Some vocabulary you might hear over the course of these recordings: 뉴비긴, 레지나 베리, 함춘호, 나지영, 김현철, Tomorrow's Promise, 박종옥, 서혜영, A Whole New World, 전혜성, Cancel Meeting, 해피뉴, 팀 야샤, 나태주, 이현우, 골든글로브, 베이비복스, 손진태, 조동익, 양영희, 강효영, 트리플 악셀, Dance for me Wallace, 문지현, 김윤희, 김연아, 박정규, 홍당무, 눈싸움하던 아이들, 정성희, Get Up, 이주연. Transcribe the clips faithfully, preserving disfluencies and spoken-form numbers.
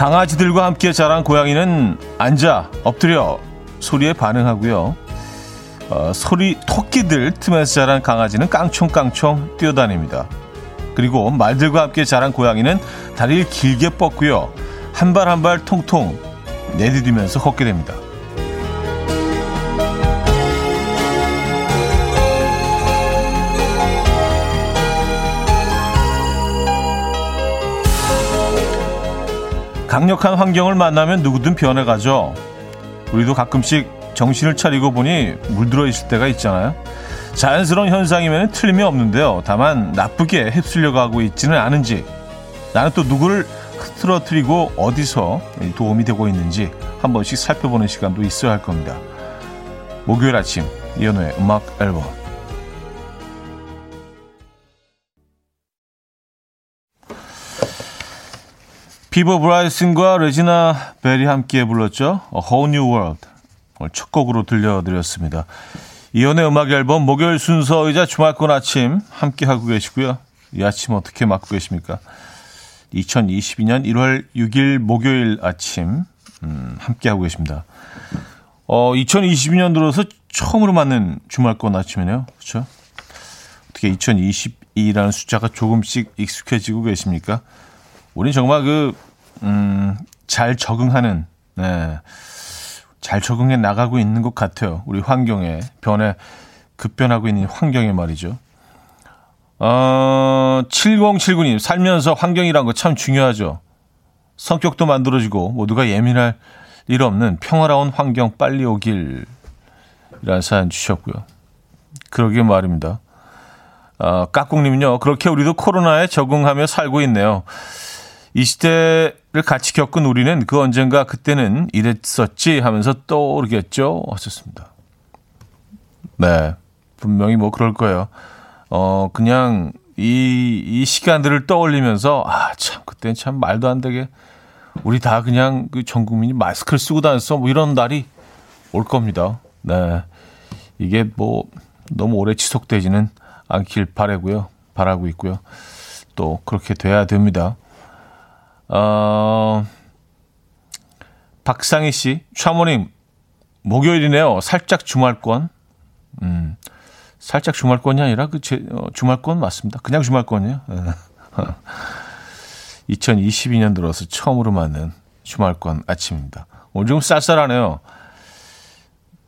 강아지들과 함께 자란 고양이는 앉아, 엎드려 소리에 반응하고요. 어, 소리 토끼들 틈에서 자란 강아지는 깡총깡총 뛰어다닙니다. 그리고 말들과 함께 자란 고양이는 다리를 길게 뻗고요. 한 발 한 발 통통 내디디면서 걷게 됩니다. 강력한 환경을 만나면 누구든 변해가죠. 우리도 가끔씩 정신을 차리고 보니 물들어 있을 때가 있잖아요. 자연스러운 현상이면 틀림이 없는데요. 다만 나쁘게 휩쓸려가고 있지는 않은지, 나는 또 누구를 흐트러뜨리고 어디서 도움이 되고 있는지 한 번씩 살펴보는 시간도 있어야 할 겁니다. 목요일 아침 이현우의 음악 앨범. 피버 브라이슨과 레지나 베리 함께 불렀죠. A Whole New World. 오늘 첫 곡으로 들려드렸습니다. 이현의 음악 앨범 목요일 순서이자 주말권 아침 함께하고 계시고요. 이 아침 어떻게 맞고 계십니까? 이천이십이년 일월 육일 목요일 아침 음, 함께하고 계십니다. 어, 이천이십이 년 들어서 처음으로 맞는 주말권 아침이네요. 그렇죠? 어떻게 이천이십이라는 숫자가 조금씩 익숙해지고 계십니까? 우린 정말 그, 음, 잘 적응하는, 네. 잘 적응해 나가고 있는 것 같아요. 우리 환경에, 변해, 급변하고 있는 환경에 말이죠. 어, 칠공칠구 님, 살면서 환경이란 거 참 중요하죠. 성격도 만들어지고 모두가 예민할 일 없는 평화로운 환경 빨리 오길. 이라는 사연 주셨고요. 그러게 말입니다. 어, 까꿍님은요, 그렇게 우리도 코로나에 적응하며 살고 있네요. 이 시대를 같이 겪은 우리는 그 언젠가 그때는 이랬었지 하면서 떠오르겠죠. 하셨습니다. 네. 분명히 뭐 그럴 거예요. 어, 그냥 이, 이 시간들을 떠올리면서, 아, 참, 그때는 참 말도 안 되게 우리 다 그냥 그 전 국민이 마스크를 쓰고 다녔어. 뭐 이런 날이 올 겁니다. 네. 이게 뭐 너무 오래 지속되지는 않길 바라고요. 바라고 있고요. 또 그렇게 돼야 됩니다. 어, 박상희 씨, 차모님, 목요일이네요. 살짝 주말권. 음, 살짝 주말권이 아니라 그 제, 어, 주말권 맞습니다. 그냥 주말권이요. 이천이십이 년 들어서 처음으로 맞는 주말권 아침입니다. 오늘 좀 쌀쌀하네요.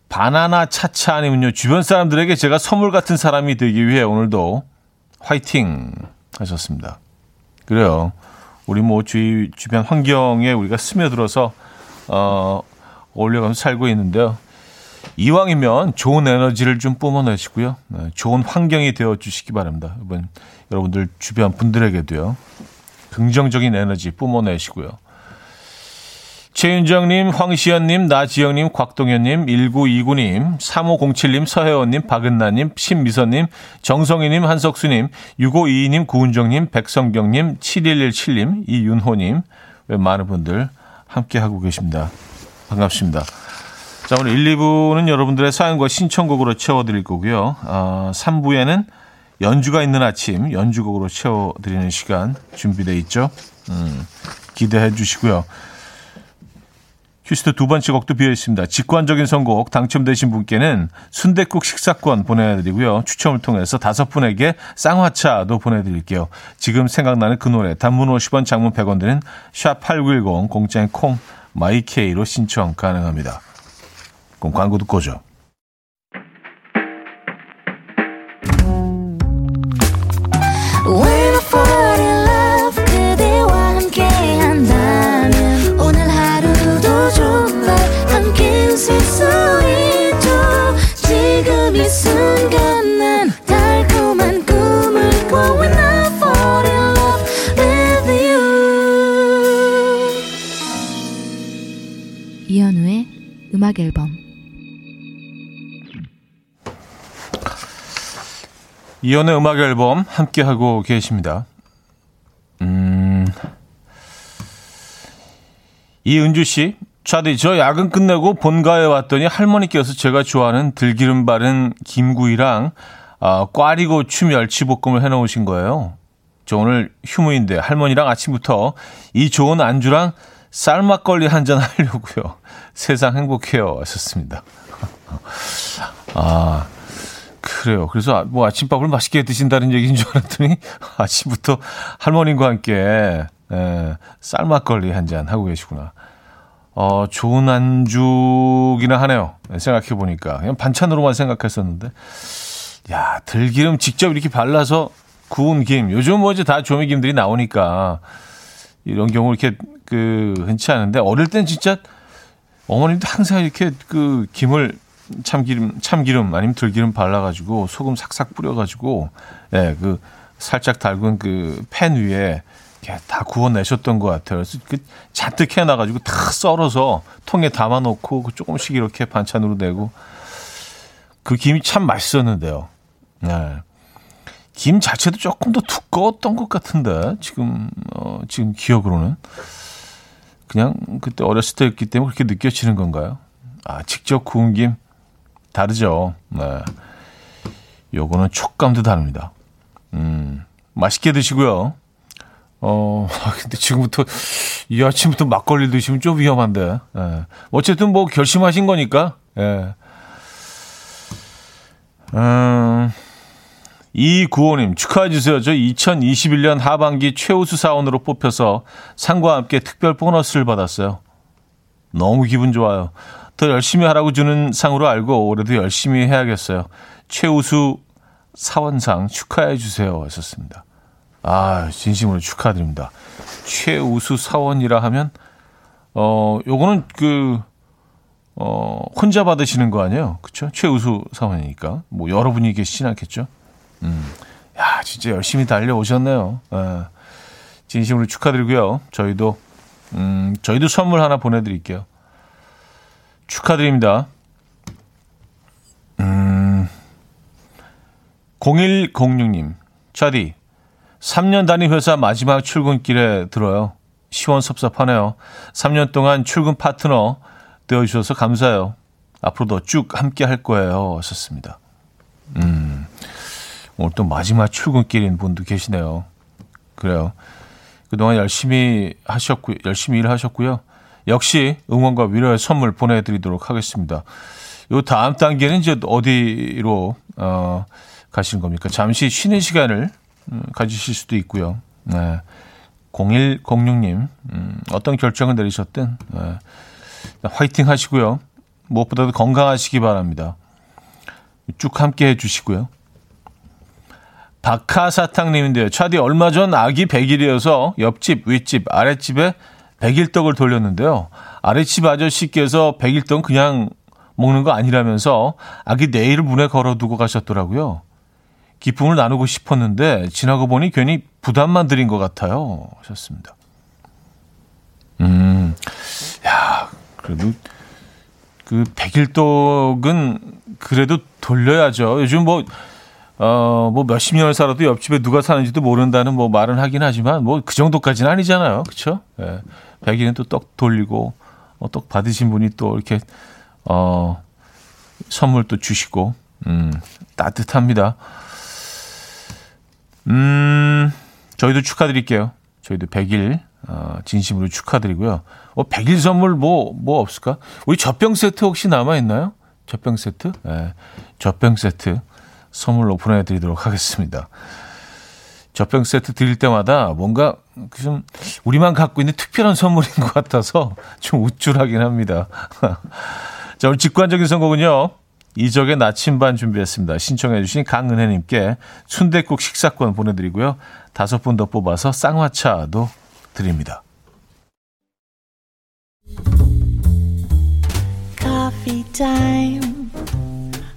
바나나 차차 아니면요. 주변 사람들에게 제가 선물 같은 사람이 되기 위해 오늘도 화이팅 하셨습니다. 그래요. 우리 뭐 주위, 주변 환경에 우리가 스며들어서, 어, 어울려가면서 살고 있는데요. 이왕이면 좋은 에너지를 좀 뿜어내시고요. 네, 좋은 환경이 되어주시기 바랍니다. 여러분, 여러분들 주변 분들에게도요. 긍정적인 에너지 뿜어내시고요. 최윤정님, 황시연님, 나지영님, 곽동현님, 일구이구 님, 삼오공칠 님, 서혜원님, 박은나님, 신미선님, 정성희님, 한석수님, 육오이이 님, 구은정님, 백성경님, 칠일일칠 님, 이윤호님, 많은 분들 함께하고 계십니다. 반갑습니다. 자, 오늘 일, 이 부는 여러분들의 사연과 신청곡으로 채워드릴 거고요. 어, 삼 부에는 연주가 있는 아침, 연주곡으로 채워드리는 시간 준비되어 있죠. 음, 기대해 주시고요. 퀴즈 두 번째 곡도 비어있습니다. 직관적인 선곡 당첨되신 분께는 순댓국 식사권 보내드리고요. 추첨을 통해서 다섯 분에게 쌍화차도 보내드릴게요. 지금 생각나는 그 노래 단문 오십 원 장문 백 원 드는 샵팔구일공 공짜인 콩 마이케이로 신청 가능합니다. 그럼 광고 듣고 오죠. 이현우의 음악 앨범. 이현우의 음악 앨범 함께 하고 계십니다. 음, 이은주 씨, 차디, 저 야근 끝내고 본가에 왔더니 할머니께서 제가 좋아하는 들기름 바른 김구이랑 어, 꽈리고추 멸치볶음을 해놓으신 거예요. 저 오늘 휴무인데 할머니랑 아침부터 이 좋은 안주랑 쌀막걸리 한잔 하려고요. 세상 행복해요. 하셨습니다. 아, 그래요. 그래서 뭐 아침밥을 맛있게 드신다는 얘기인 줄 알았더니 아침부터 할머님과 함께 에, 쌀막걸리 한잔 하고 계시구나. 어, 좋은 안주기나 하네요. 생각해보니까. 그냥 반찬으로만 생각했었는데. 야, 들기름 직접 이렇게 발라서 구운 김. 요즘 뭐 이제 다 조미김들이 나오니까 이런 경우 이렇게 그 흔치 않은데, 어릴 땐 진짜 어머님도 항상 이렇게 그 김을 참기름, 참기름 아니면 들기름 발라가지고 소금 싹싹 뿌려가지고, 예, 그 살짝 달군 그 팬 위에 다 구워내셨던 것 같아요. 그래서 그 잔뜩 해놔가지고 다 썰어서 통에 담아놓고 조금씩 이렇게 반찬으로 내고, 그 김이 참 맛있었는데요. 네. 김 자체도 조금 더 두꺼웠던 것 같은데 지금 어, 지금 기억으로는 그냥 그때 어렸을 때였기 때문에 그렇게 느껴지는 건가요? 아, 직접 구운 김 다르죠. 네. 요거는 촉감도 다릅니다. 음, 맛있게 드시고요. 어, 근데 지금부터, 이 아침부터 막걸리 드시면 좀 위험한데. 예. 어쨌든 뭐 결심하신 거니까. 예. 음, 이구호님, 축하해주세요. 저 이천이십일 년 하반기 최우수 사원으로 뽑혀서 상과 함께 특별 보너스를 받았어요. 너무 기분 좋아요. 더 열심히 하라고 주는 상으로 알고 올해도 열심히 해야겠어요. 최우수 사원상 축하해주세요. 하셨습니다. 아, 진심으로 축하드립니다. 최우수 사원이라 하면, 어, 요거는 그, 어, 혼자 받으시는 거 아니에요? 그쵸? 최우수 사원이니까. 뭐, 여러분이 계시진 않겠죠? 음. 야, 진짜 열심히 달려오셨네요. 아, 진심으로 축하드리고요. 저희도, 음, 저희도 선물 하나 보내드릴게요. 축하드립니다. 음, 공일공육 님, 차디. 삼 년 단위 회사 마지막 출근길에 들어요. 시원섭섭하네요. 삼 년 동안 출근 파트너 되어주셔서 감사해요. 앞으로도 쭉 함께 할 거예요. 하셨습니다. 음, 오늘 또 마지막 출근길인 분도 계시네요. 그래요. 그동안 열심히 하셨고, 열심히 일하셨고요. 역시 응원과 위로의 선물 보내드리도록 하겠습니다. 요 다음 단계는 이제 어디로, 어, 가시는 겁니까? 잠시 쉬는 시간을 가지실 수도 있고요. 네. 공일공육 님, 음, 어떤 결정을 내리셨든, 네, 화이팅 하시고요. 무엇보다도 건강하시기 바랍니다. 쭉 함께 해주시고요. 박하사탕님인데요. 차디, 얼마 전 아기 백 일이어서 옆집, 윗집, 아랫집에 백일떡을 돌렸는데요. 아랫집 아저씨께서 백일떡 그냥 먹는 거 아니라면서 아기 내일을 문에 걸어두고 가셨더라고요. 기쁨을 나누고 싶었는데 지나고 보니 괜히 부담만 드린 것 같아요. 하셨습니다. 음, 야, 그래도 그 백일떡은 그래도 돌려야죠. 요즘 뭐, 어, 뭐 몇십 년을 살아도 옆집에 누가 사는지도 모른다는 뭐 말은 하긴 하지만 뭐 그 정도까지는 아니잖아요. 그렇죠? 예. 백일은 또 떡 돌리고, 어, 떡 받으신 분이 또 이렇게, 어, 선물 또 주시고, 음, 따뜻합니다. 음, 저희도 축하드릴게요. 저희도 백 일, 어, 진심으로 축하드리고요. 어, 백 일 선물 뭐, 뭐 없을까? 우리 젖병 세트 혹시 남아있나요? 젖병 세트? 네, 젖병 세트 선물로 보내드리도록 하겠습니다. 젖병 세트 드릴 때마다 뭔가 좀 우리만 갖고 있는 특별한 선물인 것 같아서 좀 우쭐하긴 합니다. 자, 오늘 직관적인 선곡은요. 이적의 나침반 준비했습니다. 신청해 주신 강은혜님께 순댓국 식사권 보내드리고요. 다섯 분 더 뽑아서 쌍화차도 드립니다. Coffee time.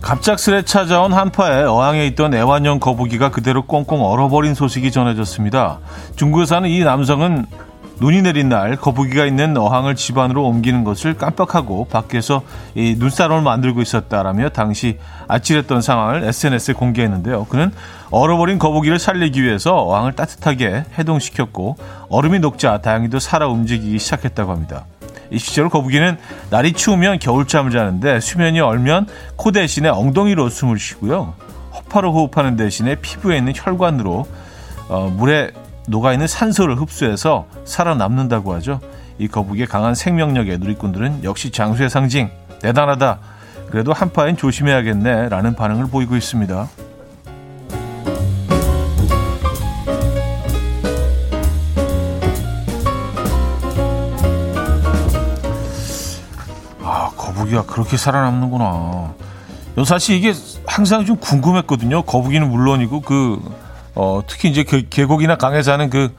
갑작스레 찾아온 한파에 어항에 있던 애완용 거북이가 그대로 꽁꽁 얼어버린 소식이 전해졌습니다. 중국에 사는 이 남성은 눈이 내린 날 거북이가 있는 어항을 집안으로 옮기는 것을 깜빡하고 밖에서 이 눈사람을 만들고 있었다라며 당시 아찔했던 상황을 에스엔에스에 공개했는데요. 그는 얼어버린 거북이를 살리기 위해서 어항을 따뜻하게 해동시켰고 얼음이 녹자 다행히도 살아 움직이기 시작했다고 합니다. 이 시절 거북이는 날이 추우면 겨울잠을 자는데 수면이 얼면 코 대신에 엉덩이로 숨을 쉬고요. 허파로 호흡하는 대신에 피부에 있는 혈관으로 어, 물에 녹아있는 산소를 흡수해서 살아남는다고 하죠. 이 거북이의 강한 생명력에 누리꾼들은 역시 장수의 상징, 대단하다. 그래도 한파엔 조심해야겠네 라는 반응을 보이고 있습니다. 아, 거북이가 그렇게 살아남는구나. 사실 이게 항상 좀 궁금했거든요. 거북이는 물론이고 그 어, 특히 이제 그 계곡이나 강에 사는 그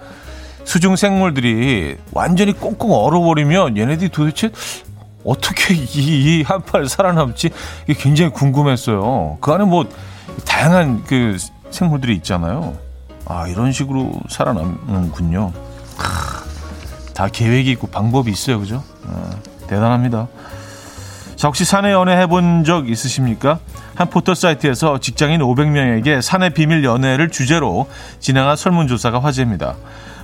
수중 생물들이 완전히 꽁꽁 얼어버리면 얘네들이 도대체 어떻게 이, 이 한파를 살아남지 이게 굉장히 궁금했어요. 그 안에 뭐 다양한 그 생물들이 있잖아요. 아, 이런 식으로 살아남는군요. 크, 다 계획이 있고 방법이 있어요, 그죠? 아, 대단합니다. 자, 혹시 사내 연애 해본 적 있으십니까? 한 포털 사이트에서 직장인 오백 명에게 사내 비밀 연애를 주제로 진행한 설문조사가 화제입니다.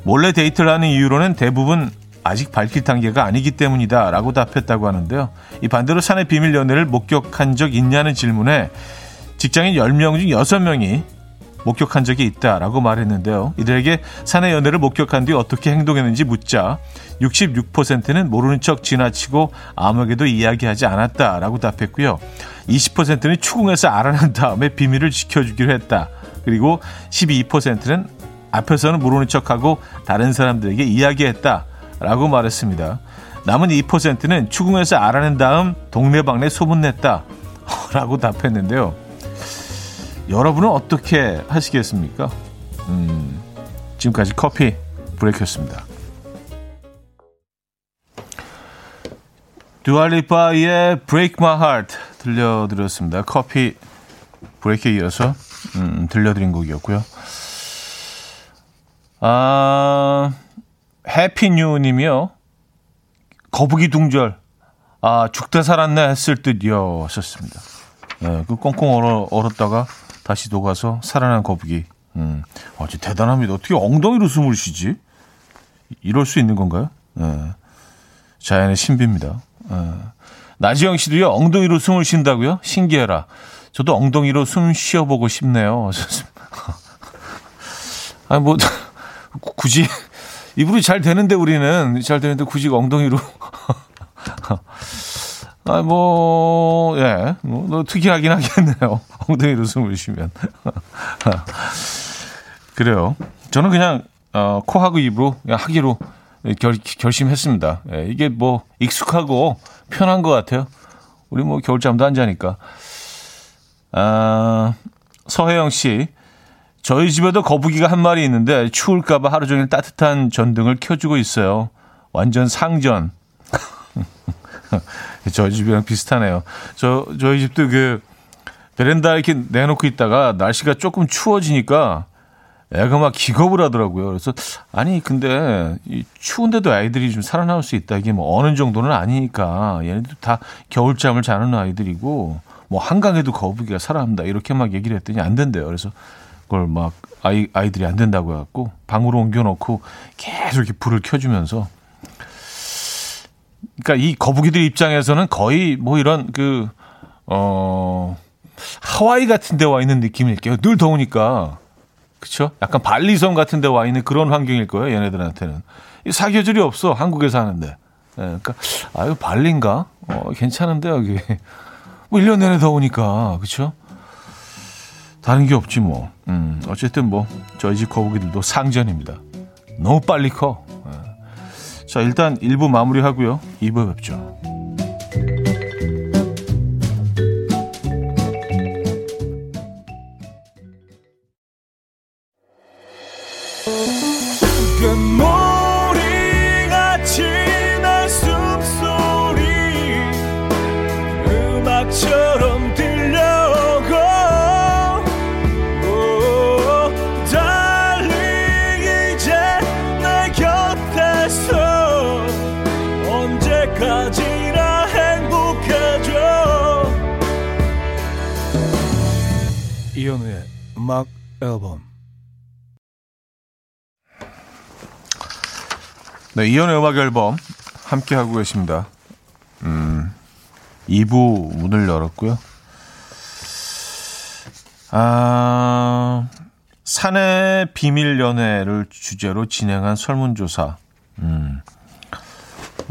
몰래 데이트를 하는 이유로는 대부분 아직 밝힐 단계가 아니기 때문이다 라고 답했다고 하는데요. 이 반대로 사내 비밀 연애를 목격한 적 있냐는 질문에 직장인 열 명 중 여섯 명이 목격한 적이 있다라고 말했는데요. 이들에게 사내 연애를 목격한 뒤 어떻게 행동했는지 묻자 육십육 퍼센트는 모르는 척 지나치고 아무에게도 이야기하지 않았다라고 답했고요. 이십 퍼센트는 추궁해서 알아낸 다음에 비밀을 지켜주기로 했다. 그리고 십이 퍼센트는 앞에서는 모르는 척하고 다른 사람들에게 이야기했다라고 말했습니다. 남은 이 퍼센트는 추궁해서 알아낸 다음 동네방네 소문냈다라고 답했는데요. 여러분은 어떻게 하시겠습니까? 음, 지금까지 커피 브레이크였습니다. 두알리파의 Break My Heart 들려드렸습니다. 커피 브레이크에 이어서 음, 들려드린 곡이었고요. 아, 해피뉴 님이요. 거북이 둥절. 아, 죽다 살았네 했을 듯요 하셨습니다. 네, 그 꽁꽁 얼어, 얼었다가 다시 녹아서 살아난 거북이. 음, 아주 대단합니다. 어떻게 엉덩이로 숨을 쉬지? 이럴 수 있는 건가요? 네, 자연의 신비입니다. 네. 나지영 씨도요, 엉덩이로 숨을 쉰다고요? 신기해라. 저도 엉덩이로 숨 쉬어보고 싶네요. 아니, 뭐, 굳이, 입으로 잘 되는데 우리는, 잘 되는데 굳이 엉덩이로. 아, 뭐, 예, 뭐, 특이하긴 하겠네요. 엉덩이로 숨을 쉬면. 그래요. 저는 그냥, 어, 코하고 입으로 그냥 하기로 결, 결심했습니다. 예, 이게 뭐, 익숙하고 편한 것 같아요. 우리 뭐, 겨울잠도 안 자니까. 아, 서혜영 씨. 저희 집에도 거북이가 한 마리 있는데, 추울까봐 하루 종일 따뜻한 전등을 켜주고 있어요. 완전 상전. 저희 집이랑 비슷하네요. 저, 저희 집도 그, 베란다에 이렇게 내놓고 있다가 날씨가 조금 추워지니까 애가 막 기겁을 하더라고요. 그래서, 아니, 근데, 이 추운데도 아이들이 좀 살아남을 수 있다. 이게 뭐 어느 정도는 아니니까. 얘네들도 다 겨울잠을 자는 아이들이고, 뭐 한강에도 거북이가 살아남다. 이렇게 막 얘기를 했더니 안 된대요. 그래서 그걸 막 아이, 아이들이 안 된다고 해갖고, 방으로 옮겨놓고 계속 이렇게 불을 켜주면서, 그러니까 이 거북이들 입장에서는 거의 뭐 이런 그 어 하와이 같은 데 와 있는 느낌일게요. 늘 더우니까. 그렇죠? 약간 발리섬 같은 데 와 있는 그런 환경일 거예요, 얘네들한테는. 사계절이 없어. 한국에 사는데. 네, 그러니까 아유, 발리인가? 어, 괜찮은데 여기. 뭐 일 년 내내 더우니까. 그렇죠? 다른 게 없지 뭐. 음, 어쨌든 뭐 저희 집 거북이들도 상전입니다. 너무 빨리 커. 자, 일단 일 부 마무리하고요. 이 부에 뵙죠. 가지라 행복해져. 이현우의 음악 앨범. 네, 이현우의 음악 앨범 함께 하고 계십니다. 음, 이 부 문을 열었고요. 아, 사내 비밀 연애를 주제로 진행한 설문조사. 음,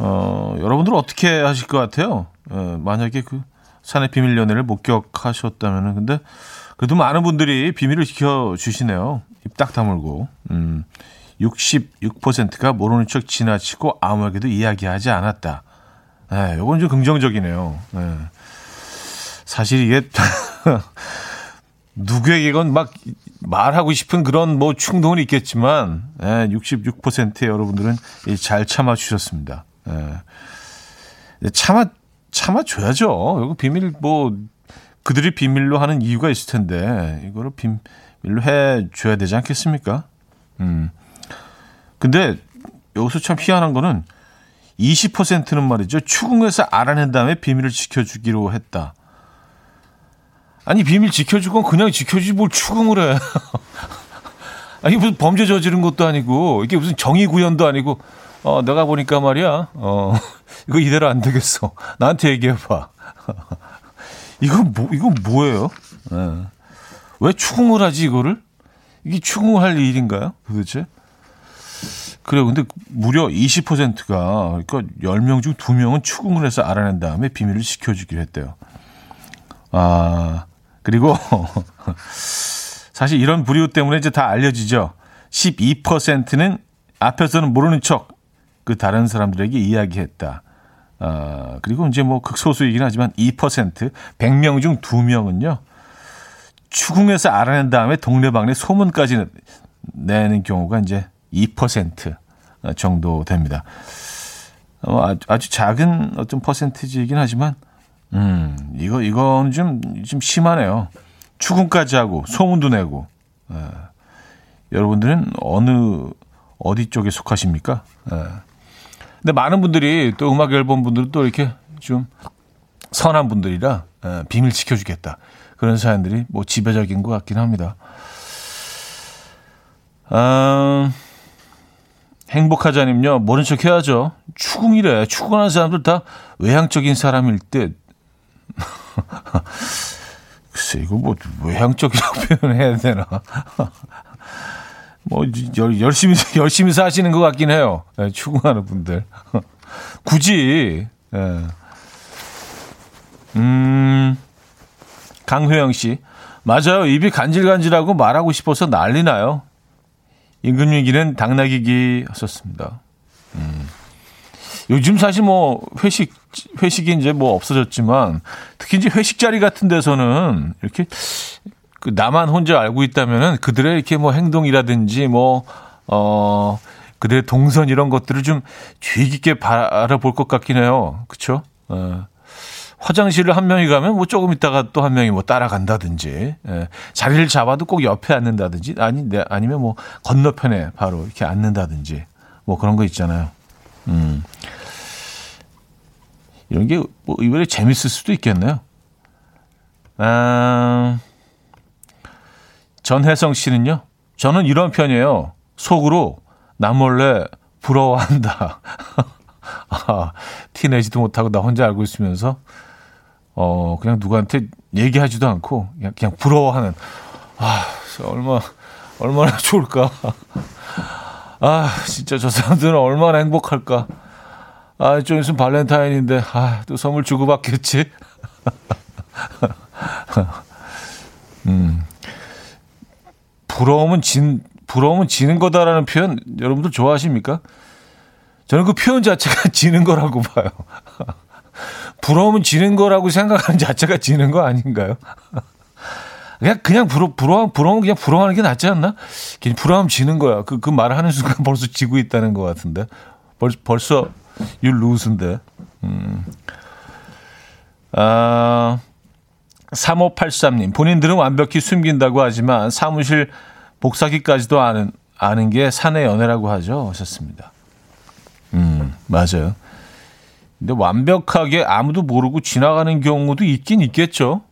어, 여러분들은 어떻게 하실 것 같아요? 예, 만약에 그 사내 비밀 연애를 목격하셨다면은, 근데 그래도 많은 분들이 비밀을 지켜주시네요. 입 딱 다물고. 음, 육십육 퍼센트가 모르는 척 지나치고 아무에게도 이야기하지 않았다. 예, 요건 좀 긍정적이네요. 예. 사실 이게 누구에게건 막 말하고 싶은 그런 뭐 충동은 있겠지만, 예, 육십육 퍼센트의 여러분들은 잘 참아주셨습니다. 예. 참아, 참아줘야죠. 이거 비밀, 뭐, 그들이 비밀로 하는 이유가 있을 텐데, 이거를 비밀로 해줘야 되지 않겠습니까? 음. 근데 여기서 참 희한한 거는 이십 퍼센트는 말이죠. 추궁해서 알아낸 다음에 비밀을 지켜주기로 했다. 아니, 비밀 지켜주건 그냥 지켜주지 뭘 추궁을 해. 아니, 무슨 범죄 저지른 것도 아니고, 이게 무슨 정의 구현도 아니고, 어, 내가 보니까 말이야, 어, 이거 이대로 안 되겠어. 나한테 얘기해봐. 이거 뭐, 이거 뭐예요? 네. 왜 추궁을 하지, 이거를? 이게 추궁할 일인가요, 도대체? 그래요. 근데 무려 이십 퍼센트가, 그러니까 열 명 중 두 명은 추궁을 해서 알아낸 다음에 비밀을 지켜주기로 했대요. 아, 그리고 사실 이런 부류 때문에 이제 다 알려지죠. 십이 퍼센트는 앞에서는 모르는 척 그 다른 사람들에게 이야기했다. 아, 그리고 이제 뭐 극소수이긴 하지만 이 퍼센트, 백 명 중 두 명은요. 추궁해서 알아낸 다음에 동네방네 소문까지 내는 경우가 이제 이 퍼센트 정도 됩니다. 어, 아주 작은 어떤 퍼센티지이긴 하지만, 음, 이거, 이건 좀, 좀 심하네요. 추궁까지 하고, 소문도 내고. 에. 여러분들은 어느, 어디 쪽에 속하십니까? 에. 근데 많은 분들이 또 음악 앨범 분들은 또 이렇게 좀 선한 분들이라, 에, 비밀 지켜주겠다. 그런 사연들이 뭐 지배적인 것 같긴 합니다. 아, 행복하자님요, 모른 척 해야죠. 추궁이래. 추궁하는 사람들 다 외향적인 사람일 듯. 글쎄, 이거 뭐 외향적이라고 표현해야 되나? 뭐 열, 열심히 열심히 사시는 것 같긴 해요. 네, 추궁하는 분들. 굳이. 네. 음, 강효영 씨, 맞아요. 입이 간질간질하고 말하고 싶어서 난리나요. 임금 얘기는 당나귀기 하셨습니다. 음. 요즘 사실 뭐 회식 회식이 이제 뭐 없어졌지만, 특히 이제 회식 자리 같은 데서는 이렇게 그 나만 혼자 알고 있다면은 그들의 이렇게 뭐 행동이라든지 뭐, 어, 그들의 동선 이런 것들을 좀 주의 깊게 바라볼 것 같긴 해요. 그렇죠? 어. 화장실을 한 명이 가면 뭐 조금 있다가 또 한 명이 뭐 따라간다든지, 예, 자리를 잡아도 꼭 옆에 앉는다든지, 아니, 아니면 뭐 건너편에 바로 이렇게 앉는다든지, 뭐 그런 거 있잖아요. 음. 이런 게 뭐 이번에 재밌을 수도 있겠네요. 아, 전혜성 씨는요, 저는 이런 편이에요. 속으로 나 몰래 부러워한다. 아, 티 내지도 못하고 나 혼자 알고 있으면서, 어, 그냥 누구한테 얘기하지도 않고 그냥, 그냥 부러워하는. 아, 얼마, 얼마나 좋을까. 아, 진짜 저 사람들은 얼마나 행복할까. 아, 좀 있으면 발렌타인인데, 아, 또 선물 주고받겠지. 음, 부러움은 진, 부러움은 지는 거다라는 표현 여러분들 좋아하십니까? 저는 그 표현 자체가 지는 거라고 봐요. 부러움은 지는 거라고 생각하는 자체가 지는 거 아닌가요? 그냥, 그냥 부러, 부러움, 부러움은 그냥 부러워하는 게 낫지 않나? 그냥 부러움 지는 거야. 그, 그 말을 하는 순간 벌써 지고 있다는 것 같은데. 벌, 벌써, you lose인데. 음. 아, 삼오팔삼 님. 본인들은 완벽히 숨긴다고 하지만 사무실 복사기까지도 아는, 아는 게 사내 연애라고 하죠. 하셨습니다. 음, 맞아요. 근데 완벽하게 아무도 모르고 지나가는 경우도 있긴 있겠죠.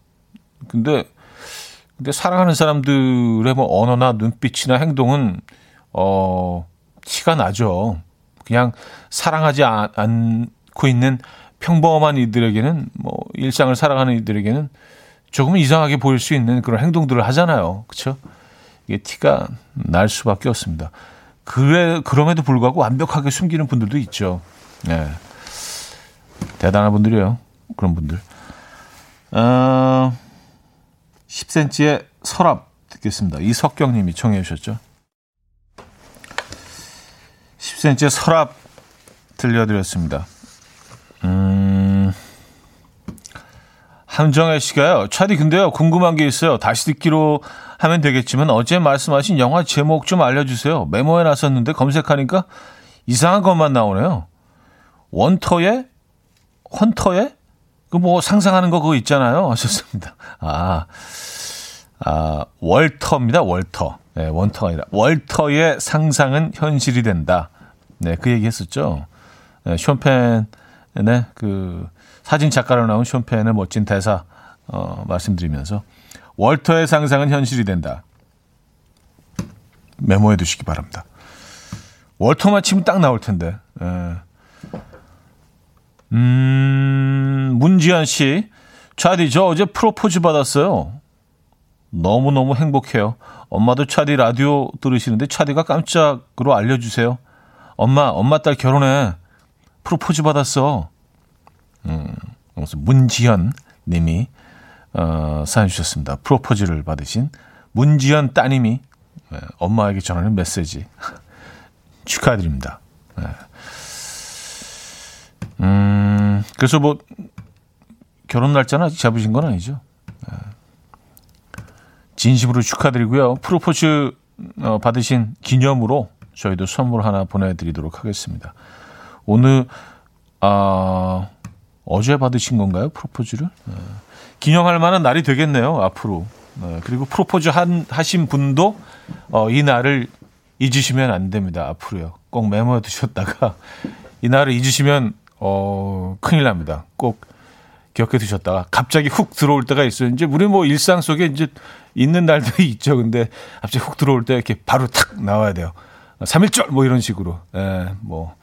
근데, 근데 사랑하는 사람들의 뭐 언어나 눈빛이나 행동은, 어, 티가 나죠. 그냥 사랑하지 아, 않고 있는 평범한 이들에게는, 뭐, 일상을 살아가는 이들에게는 조금 이상하게 보일 수 있는 그런 행동들을 하잖아요. 그쵸? 이게 티가 날 수밖에 없습니다. 그래, 그럼에도 불구하고 완벽하게 숨기는 분들도 있죠. 네. 대단한 분들이에요. 그런 분들. 어, 십 센티미터의 서랍 듣겠습니다. 이석경 님이 청해 주셨죠. 십 센티미터의 서랍 들려드렸습니다. 음, 함정혜 씨가요. 차디 근데요. 궁금한 게 있어요. 다시 듣기로 하면 되겠지만 어제 말씀하신 영화 제목 좀 알려주세요. 메모해 놨었는데 검색하니까 이상한 것만 나오네요. 원터의? 헌터의? 그 뭐 상상하는 거 그거 있잖아요. 하셨습니다. 아, 아 월터입니다. 월터. 네, 원터가 아니라 월터의 상상은 현실이 된다. 네, 그 얘기 했었죠. 네, 쇼펜의 그 사진 작가로 나온 쇼펜의 멋진 대사 어, 말씀드리면서 월터의 상상은 현실이 된다. 메모해 두시기 바랍니다. 월터만 치면 딱 나올 텐데. 네. 음, 문지현 씨. 차디, 저 어제 프로포즈 받았어요. 너무너무 행복해요. 엄마도 차디 라디오 들으시는데 차디가 깜짝으로 알려주세요. 엄마, 엄마 딸 결혼해. 프로포즈 받았어. 음, 그래서 문지현 님이, 어, 사연 주셨습니다. 프로포즈를 받으신 문지현 따님이 엄마에게 전하는 메시지. 축하드립니다. 네. 음, 그래서 뭐, 결혼 날짜는 아직 잡으신 건 아니죠. 진심으로 축하드리고요. 프로포즈 받으신 기념으로 저희도 선물 하나 보내드리도록 하겠습니다. 오늘, 아, 어제 받으신 건가요? 프로포즈를? 기념할 만한 날이 되겠네요. 앞으로. 그리고 프로포즈 한, 하신 분도 이 날을 잊으시면 안 됩니다. 앞으로요. 꼭 메모해 두셨다가 이 날을 잊으시면 어, 큰일 납니다. 꼭 기억해 두셨다가 갑자기 훅 들어올 때가 있어요. 이제 우리 뭐 일상 속에 이제 있는 날들이 있죠. 근데 갑자기 훅 들어올 때 이렇게 바로 탁 나와야 돼요. 삼일절 뭐 이런 식으로. 예, 뭐.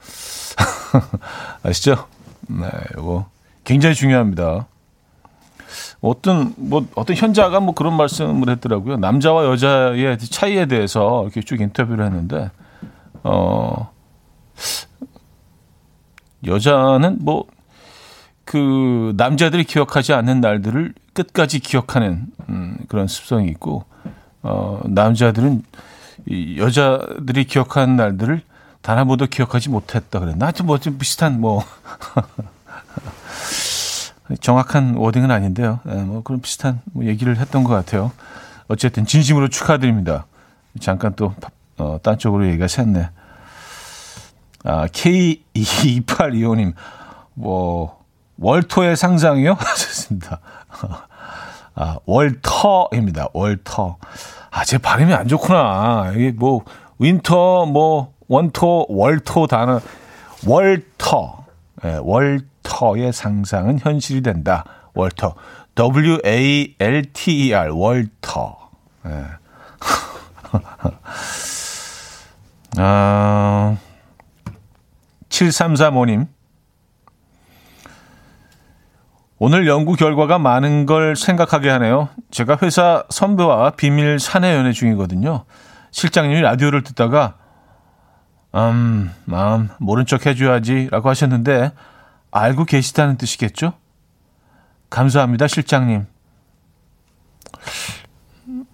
아시죠? 네, 이거 굉장히 중요합니다. 어떤, 뭐, 어떤 현자가 뭐 그런 말씀을 했더라고요. 남자와 여자의 차이에 대해서 이렇게 쭉 인터뷰를 했는데, 어, 여자는 뭐 그 남자들이 기억하지 않는 날들을 끝까지 기억하는 음, 그런 습성이 있고 어, 남자들은 이 여자들이 기억하는 날들을 단 한 번도 기억하지 못했다 그랬나? 하여튼 뭐 좀 비슷한 뭐 정확한 워딩은 아닌데요. 네, 뭐 그런 비슷한 뭐 얘기를 했던 것 같아요. 어쨌든 진심으로 축하드립니다. 잠깐 또 어, 딴 쪽으로 얘기가 샜네. 아, 케이 이팔이오님, 뭐, 월터의 상상이요? 하셨습니다. 아, 월터입니다. 월터. 아, 제 발음이 안 좋구나. 이게 뭐, 윈터, 뭐, 원토, 월토 단어. 월터. 네, 월터의 상상은 현실이 된다. 월터. 더블유 에이 엘 티 이 알. 월터. 네. 아. 칠삼삼오님, 오늘 연구 결과가 많은 걸 생각하게 하네요. 제가 회사 선배와 비밀 사내 연애 중이거든요. 실장님이 라디오를 듣다가 음, 음, 모른 척 해줘야지 라고 하셨는데 알고 계시다는 뜻이겠죠? 감사합니다, 실장님.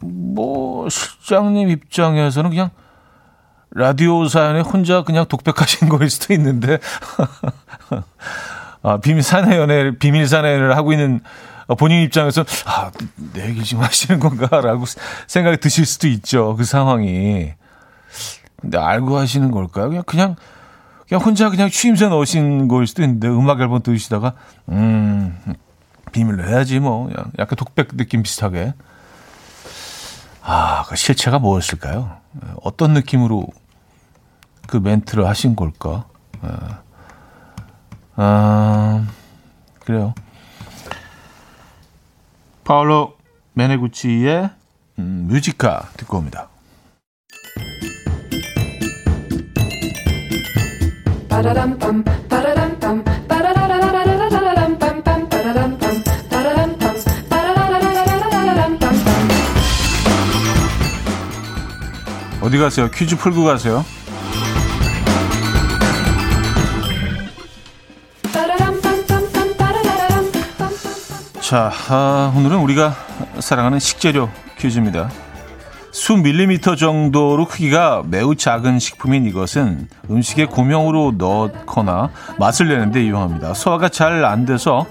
뭐 실장님 입장에서는 그냥 라디오 사연에 혼자 그냥 독백하신 거일 수도 있는데 아, 비밀 사내 연애를 비밀 사내 연애를 하고 있는 본인 입장에서 아, 내 얘기를 지금 하시는 건가라고 생각이 드실 수도 있죠. 그 상황이. 근데 알고 하시는 걸까요? 그냥 그냥 그냥 혼자 그냥 취임새 넣으신 거일 수도 있는데 음악 앨범 들으시다가 음, 비밀로 해야지 뭐 그냥 약간 독백 느낌 비슷하게. 아, 그 실체가 뭐였을까요? 어떤 느낌으로 그 멘트를 하신 걸까? 아, 그래요. 파울로 메네구치의 음, 뮤지카 듣고 옵니다. 어디 가세요? 퀴즈 풀고 가세요. 자, 아, 오늘은 우리가 사랑하는 식재료 퀴즈입니다. 수 밀리미터 정도로 크기가 매우 작은 식품인 이것은 음식에 고명으로 넣거나 맛을 내는데 이용합니다. 소화가 잘 안 돼서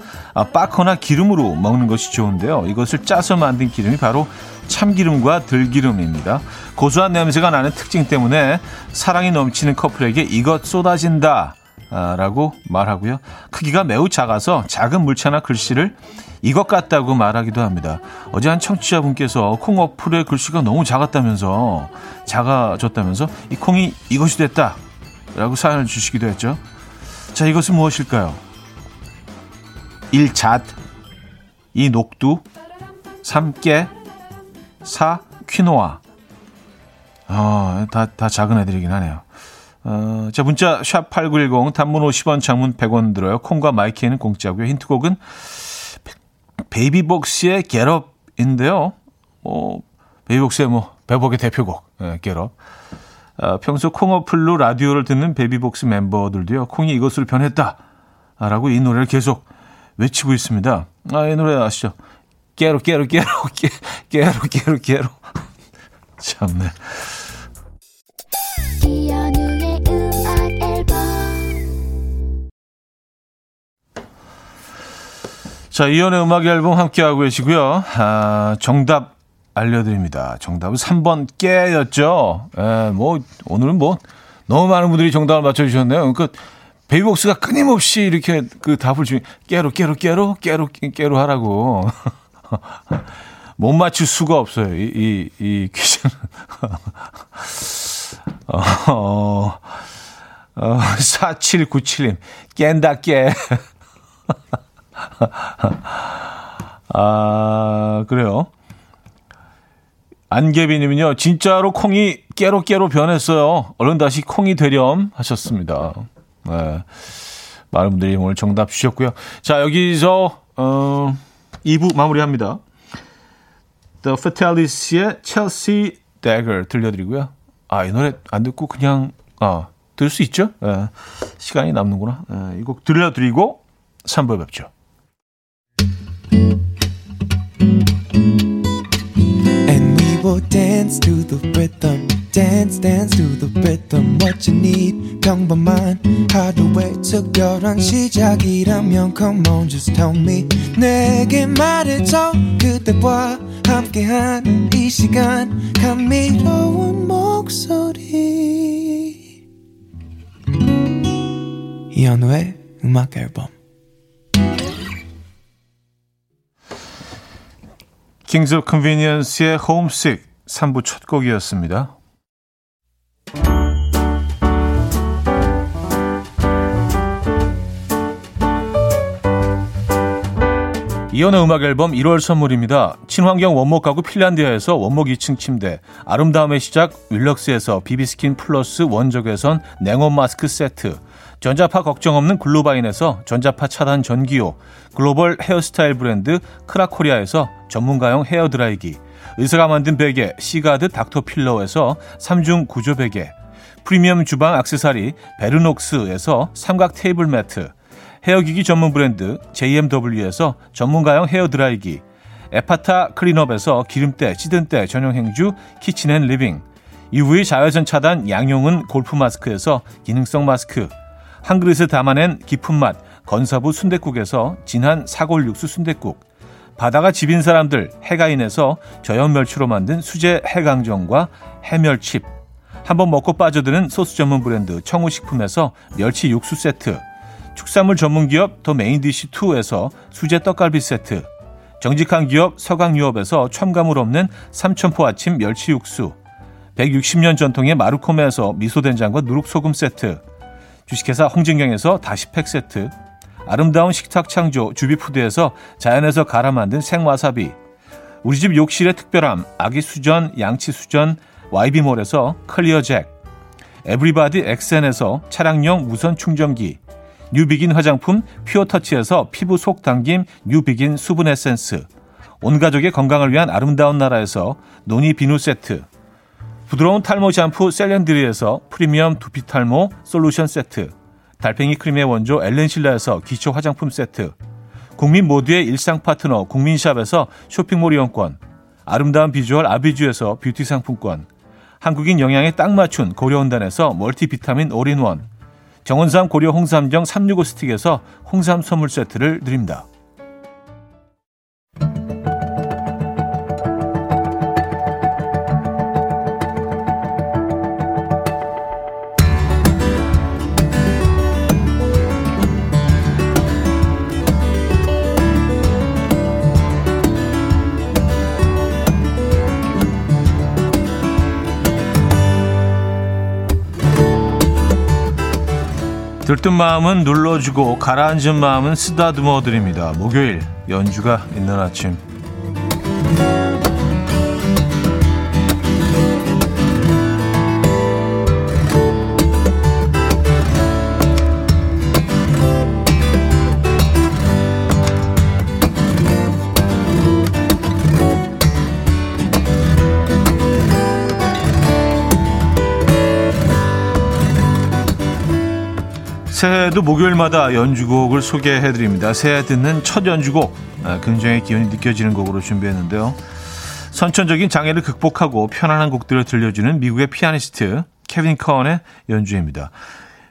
빠거나 기름으로 먹는 것이 좋은데요. 이것을 짜서 만든 기름이 바로 참기름과 들기름입니다. 고소한 냄새가 나는 특징 때문에 사랑이 넘치는 커플에게 이것 쏟아진다 라고 말하고요. 크기가 매우 작아서 작은 물체나 글씨를 이것 같다고 말하기도 합니다. 어제 한 청취자분께서 콩 어플의 글씨가 너무 작았다면서 작아졌다면서 이 콩이 이것이 됐다 라고 사연을 주시기도 했죠. 자, 이것은 무엇일까요? 일. 잣, 이. 녹두, 삼. 깨, 사. 퀴노아. 어, 다, 다 작은 애들이긴 하네요. 어, 자, 문자 샵 팔구일공, 단문 오십 원, 장문 백 원 들어요. 콩과 마이키에는 공짜고요. 힌트곡은 베이비복스의 Get Up 인데요. 뭐, 베이비복스의 뭐, 배복의 대표곡, 네, Get Up. 어, 평소 콩 어플로 라디오를 듣는 베이비복스 멤버들도요, 콩이 이것으로 변했다 라고 이 노래를 계속 외치고 있습니다. 아, 이 노래 아시죠? 깨로, 깨로, 깨로, 깨로, 깨로, 깨로, 깨로. 참네. 이현우의 음악 앨범. 자, 이현우의 음악 앨범 함께하고 계시고요. 아, 정답 알려드립니다. 정답은 삼 번 깨였죠. 에, 뭐, 오늘은 뭐, 너무 많은 분들이 정답을 맞춰주셨네요. 그러니까 베이비복스가 끊임없이 이렇게 그 답을 주니, 깨로, 깨로, 깨로, 깨로, 깨로 하라고. 못 맞출 수가 없어요. 이, 이, 이 퀴즈는. 어, 어, 어, 사칠구칠님, 깬다, 깨. 아, 그래요. 안개비님은요, 진짜로 콩이 깨로 깨로 변했어요. 얼른 다시 콩이 되렴 하셨습니다. 네. 많은 분들이 오늘 정답 주셨고요. 자, 여기서, 어, 이 부 마무리합니다. The Fatalis의 Chelsea Dagger 들려드리고요. 아, 이 노래 안 듣고 그냥 아, 들을 수 있죠? 에, 시간이 남는구나. 이 곡 들려드리고 삼 부에 뵙죠. And we will dance to the rhythm. Dance, dance to the rhythm. What you need, come by mine. 하루의 특별한 시작이라면 come on, just tell me. 내게 말해줘, 그대와 함께한 이 시간. 감미로운 목소리. 이현우의 음악 앨범. Kings of Convenience의 Homesick 삼 부 첫 곡이었습니다. 이현의 음악 앨범 일월 선물입니다. 친환경 원목 가구 핀란디아에서 원목 이 층 침대, 아름다움의 시작 윌럭스에서 비비스킨 플러스 원적외선 냉온 마스크 세트, 전자파 걱정 없는 글로바인에서 전자파 차단 전기요, 글로벌 헤어스타일 브랜드 크라코리아에서 전문가용 헤어드라이기, 의사가 만든 베개 시가드 닥터필러에서 삼중 구조 베개, 프리미엄 주방 액세서리 베르녹스에서 삼각 테이블 매트, 헤어기기 전문 브랜드 제이엠더블유에서 전문가용 헤어드라이기, 에파타 클린업에서 기름때, 찌든때 전용 행주 키친앤리빙, 유브이 자외선 차단 양용은 골프마스크에서 기능성 마스크, 한 그릇에 담아낸 깊은 맛 건사부 순댓국에서 진한 사골 육수 순댓국, 바다가 집인 사람들 해가인에서 저염멸치로 만든 수제 해강정과 해멸칩, 한번 먹고 빠져드는 소스 전문 브랜드 청우식품에서 멸치 육수 세트, 축산물 전문기업 더 메인디시이에서 수제 떡갈비 세트, 정직한 기업 서강유업에서 첨가물 없는 삼천포 아침 멸치 육수, 백육십 년 전통의 마루코메에서 미소된장과 누룩소금 세트, 주식회사 홍진경에서 다시팩 세트, 아름다운 식탁 창조 주비푸드에서 자연에서 갈아 만든 생와사비, 우리 집 욕실의 특별함 아기 수전 양치 수전 와이비몰에서 클리어 잭, 에브리바디 엑센에서 차량용 무선 충전기, 뉴비긴 화장품 퓨어터치에서 피부 속 당김 뉴비긴 수분 에센스, 온 가족의 건강을 위한 아름다운 나라에서 노니 비누 세트, 부드러운 탈모 샴푸 셀렌드리에서 프리미엄 두피 탈모 솔루션 세트, 달팽이 크림의 원조 엘렌실라에서 기초 화장품 세트, 국민 모두의 일상 파트너 국민샵에서 쇼핑몰 이용권, 아름다운 비주얼 아비주에서 뷰티 상품권, 한국인 영양에 딱 맞춘 고려온단에서 멀티비타민 올인원, 정원삼 고려 홍삼정 삼백육십오 스틱에서 홍삼 선물 세트를 드립니다. 들뜬 마음은 눌러주고 가라앉은 마음은 쓰다듬어 드립니다. 목요일 연주가 있는 아침. 새해에도 목요일마다 연주곡을 소개해드립니다. 새해 듣는 첫 연주곡, 긍정의 기운이 느껴지는 곡으로 준비했는데요. 선천적인 장애를 극복하고 편안한 곡들을 들려주는 미국의 피아니스트 케빈 커언의 연주입니다.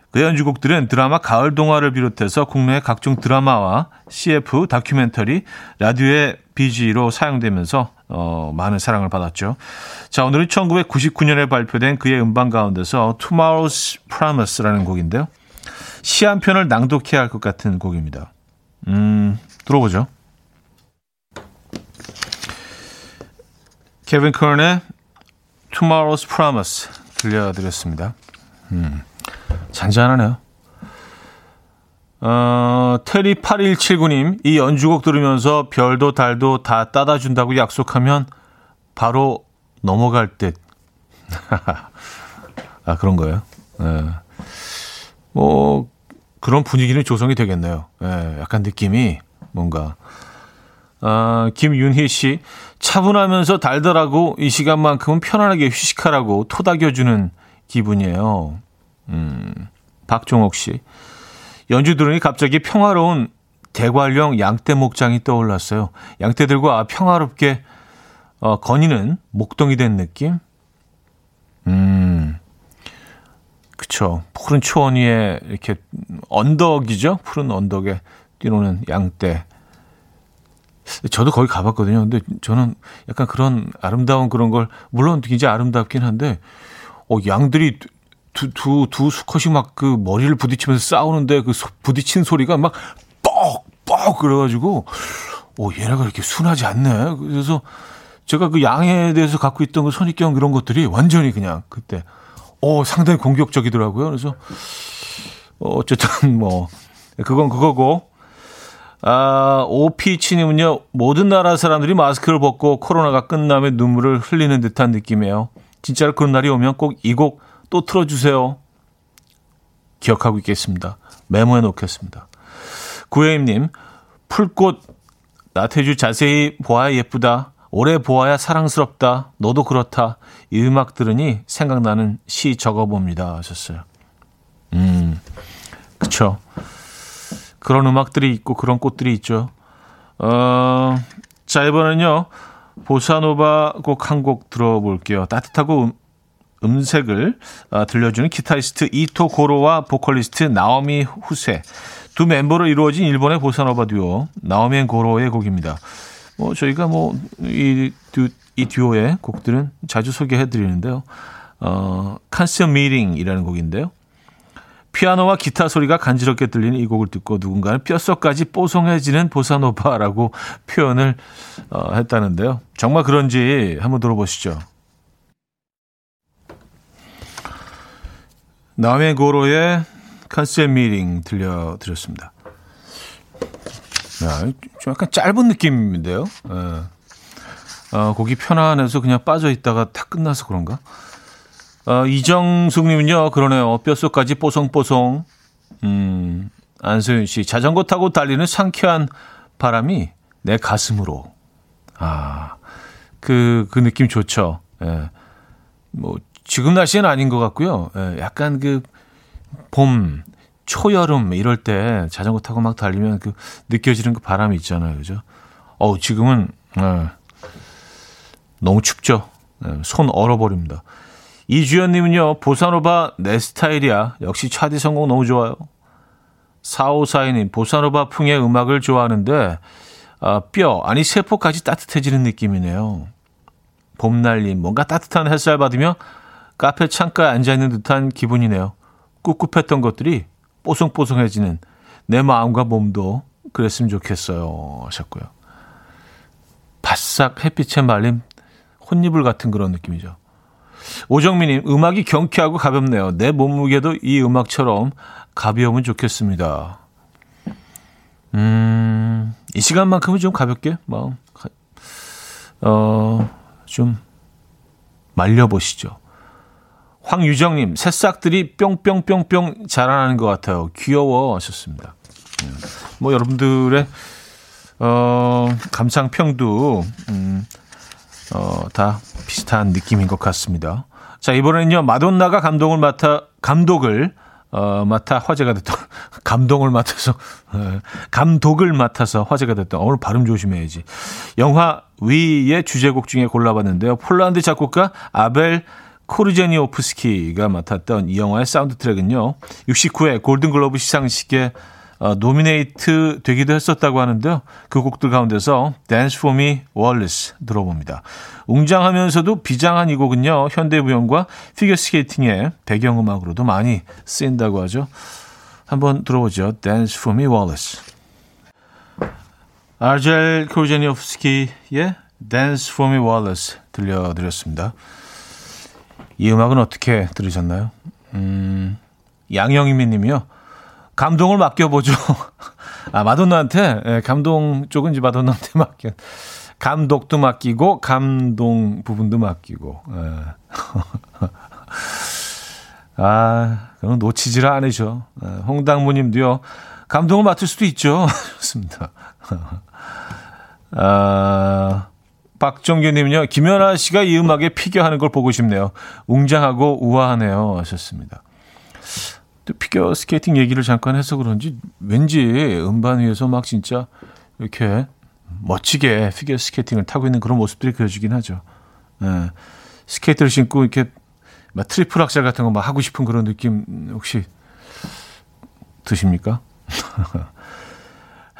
그 연주곡들은 드라마 가을 동화를 비롯해서 국내 각종 드라마와 씨에프, 다큐멘터리, 라디오의 비지로 사용되면서 어, 많은 사랑을 받았죠. 자, 오늘은 천구백구십구 년에 발표된 그의 음반 가운데서 Tomorrow's Promise라는 곡인데요. 시 한 편을 낭독해야 할 것 같은 곡입니다. 음, 들어보죠. 케빈 커언의 Tomorrow's Promise 들려드렸습니다. 음, 잔잔하네요. 어, 테리 팔일칠구 님, 이 연주곡 들으면서 별도 달도 다 따다 준다고 약속하면 바로 넘어갈 듯. 아, 그런 거예요? 네. 뭐 그런 분위기는 조성이 되겠네요. 예, 약간 느낌이 뭔가. 아, 김윤희 씨, 차분하면서 달달하고 이 시간만큼은 편안하게 휴식하라고 토닥여주는 기분이에요. 음, 박종옥 씨, 연주 들으니 갑자기 평화로운 대관령 양떼 목장이 떠올랐어요. 양떼들과 평화롭게 어, 거니는 목동이 된 느낌. 음. 그렇죠. 푸른 초원 위에 이렇게 언덕이죠. 푸른 언덕에 뛰노는 양떼. 저도 거기 가봤거든요. 근데 저는 약간 그런 아름다운 그런 걸, 물론 굉장히 아름답긴 한데, 어, 양들이 두, 두, 두 수컷이 막 그 머리를 부딪히면서 싸우는데 그 소, 부딪힌 소리가 막 뻑, 뻑 그래가지고, 어, 얘네가 이렇게 순하지 않네. 그래서 제가 그 양에 대해서 갖고 있던 그 선입견 그런 것들이 완전히 그냥 그때, 오, 상당히 공격적이더라고요. 그래서 어쨌든 뭐 그건 그거고. 아, 오피치님은요, 모든 나라 사람들이 마스크를 벗고 코로나가 끝나면 눈물을 흘리는 듯한 느낌이에요. 진짜로 그런 날이 오면 꼭 이 곡 또 틀어주세요. 기억하고 있겠습니다. 메모해 놓겠습니다. 구혜임님, 풀꽃 나태주 자세히 보아야 예쁘다. 오래 보아야 사랑스럽다. 너도 그렇다. 이 음악 들으니 생각나는 시 적어봅니다. 하셨어요. 음, 그쵸. 그런 음악들이 있고 그런 꽃들이 있죠. 어, 자, 이번에는요, 보사노바 곡 한 곡 들어볼게요. 따뜻하고 음, 음색을 아, 들려주는 기타리스트 이토 고로와 보컬리스트 나오미 후세. 두 멤버로 이루어진 일본의 보사노바 듀오 나오미 앤 고로의 곡입니다. 뭐 저희가 뭐 이 이 듀오의 곡들은 자주 소개해드리는데요. 어, Cancel Meeting이라는 곡인데요. 피아노와 기타 소리가 간지럽게 들리는 이 곡을 듣고 누군가는 뼛속까지 뽀송해지는 보사노바라고 표현을 어, 했다는데요. 정말 그런지 한번 들어보시죠. 나메고로의 Cancel Meeting 들려드렸습니다. 네, 좀 약간 짧은 느낌인데요. 네. 어, 곡이 편안해서 그냥 빠져있다가 다 끝나서 그런가? 어, 이정숙님은요. 그러네요. 뼛속까지 뽀송뽀송. 음, 안소윤 씨. 자전거 타고 달리는 상쾌한 바람이 내 가슴으로. 아, 그, 그 느낌 좋죠. 예. 뭐, 지금 날씨는 아닌 것 같고요. 예, 약간 그, 봄, 초여름 이럴 때 자전거 타고 막 달리면 그 느껴지는 그 바람이 있잖아요. 그죠? 어우, 지금은, 예, 너무 춥죠. 예, 손 얼어버립니다. 이주연 님은요, 보사노바 내 스타일이야. 역시 차디 선곡 너무 좋아요. 사오사이 님, 보사노바 풍의 음악을 좋아하는데, 아, 뼈, 아니 세포까지 따뜻해지는 느낌이네요. 봄날님, 뭔가 따뜻한 햇살 받으며 카페 창가에 앉아있는 듯한 기분이네요. 꿉꿉했던 것들이 뽀송뽀송해지는 내 마음과 몸도 그랬으면 좋겠어요 하셨고요. 바싹 햇빛에 말린 혼이불 같은 그런 느낌이죠. 오정민님, 음악이 경쾌하고 가볍네요. 내 몸무게도 이 음악처럼 가벼우면 좋겠습니다. 음, 이 시간만큼은 좀 가볍게 마음, 어, 좀 말려보시죠. 황유정님, 새싹들이 뿅뿅뿅뿅 자라나는 것 같아요. 귀여워 하셨습니다. 뭐 여러분들의 어, 감상평도 음, 어, 다 비슷한 느낌인 것 같습니다. 자, 이번에는요, 마돈나가 감독을 맡아 감독을 어, 맡아 화제가 됐던, 감동을 맡아서, 감독을 맡아서 화제가 됐던, 오늘 발음 조심해야지. 영화 위의 주제곡 중에 골라봤는데요. 폴란드 작곡가 아벨 코르제니오프스키가 맡았던 이 영화의 사운드 트랙은요, 육십구 회 골든글로브 시상식에 어, 노미네이트 되기도 했었다고 하는데요. 그 곡들 가운데서 Dance for me Wallace 들어봅니다. 웅장하면서도 비장한 이 곡은요, 현대무용과 피겨스케이팅의 배경음악으로도 많이 쓰인다고 하죠. 한번 들어보죠. Dance for me Wallace. 아벨 코르제니오프스키의 Dance for me Wallace 들려드렸습니다. 이 음악은 어떻게 들으셨나요? 음, 양영희 님이요. 감동을 맡겨보죠. 아, 마돈나한테, 예, 감동 쪽은 이제 마돈나한테 맡겨. 감독도 맡기고, 감동 부분도 맡기고. 예. 아, 그럼 놓치지라 안 해죠. 예, 홍당무 님도요, 감동을 맡을 수도 있죠. 좋습니다. 아, 박정규 님은요, 김연아 씨가 이 음악에 피겨하는 걸 보고 싶네요. 웅장하고 우아하네요. 하셨습니다. 피겨 스케이팅 얘기를 잠깐 해서 그런지 왠지 음반 위에서 막 진짜 이렇게 멋지게 피겨 스케이팅을 타고 있는 그런 모습들이 그려지긴 하죠. 예. 스케이트를 신고 이렇게 막 트리플 악셀 같은 거 막 하고 싶은 그런 느낌 혹시 드십니까?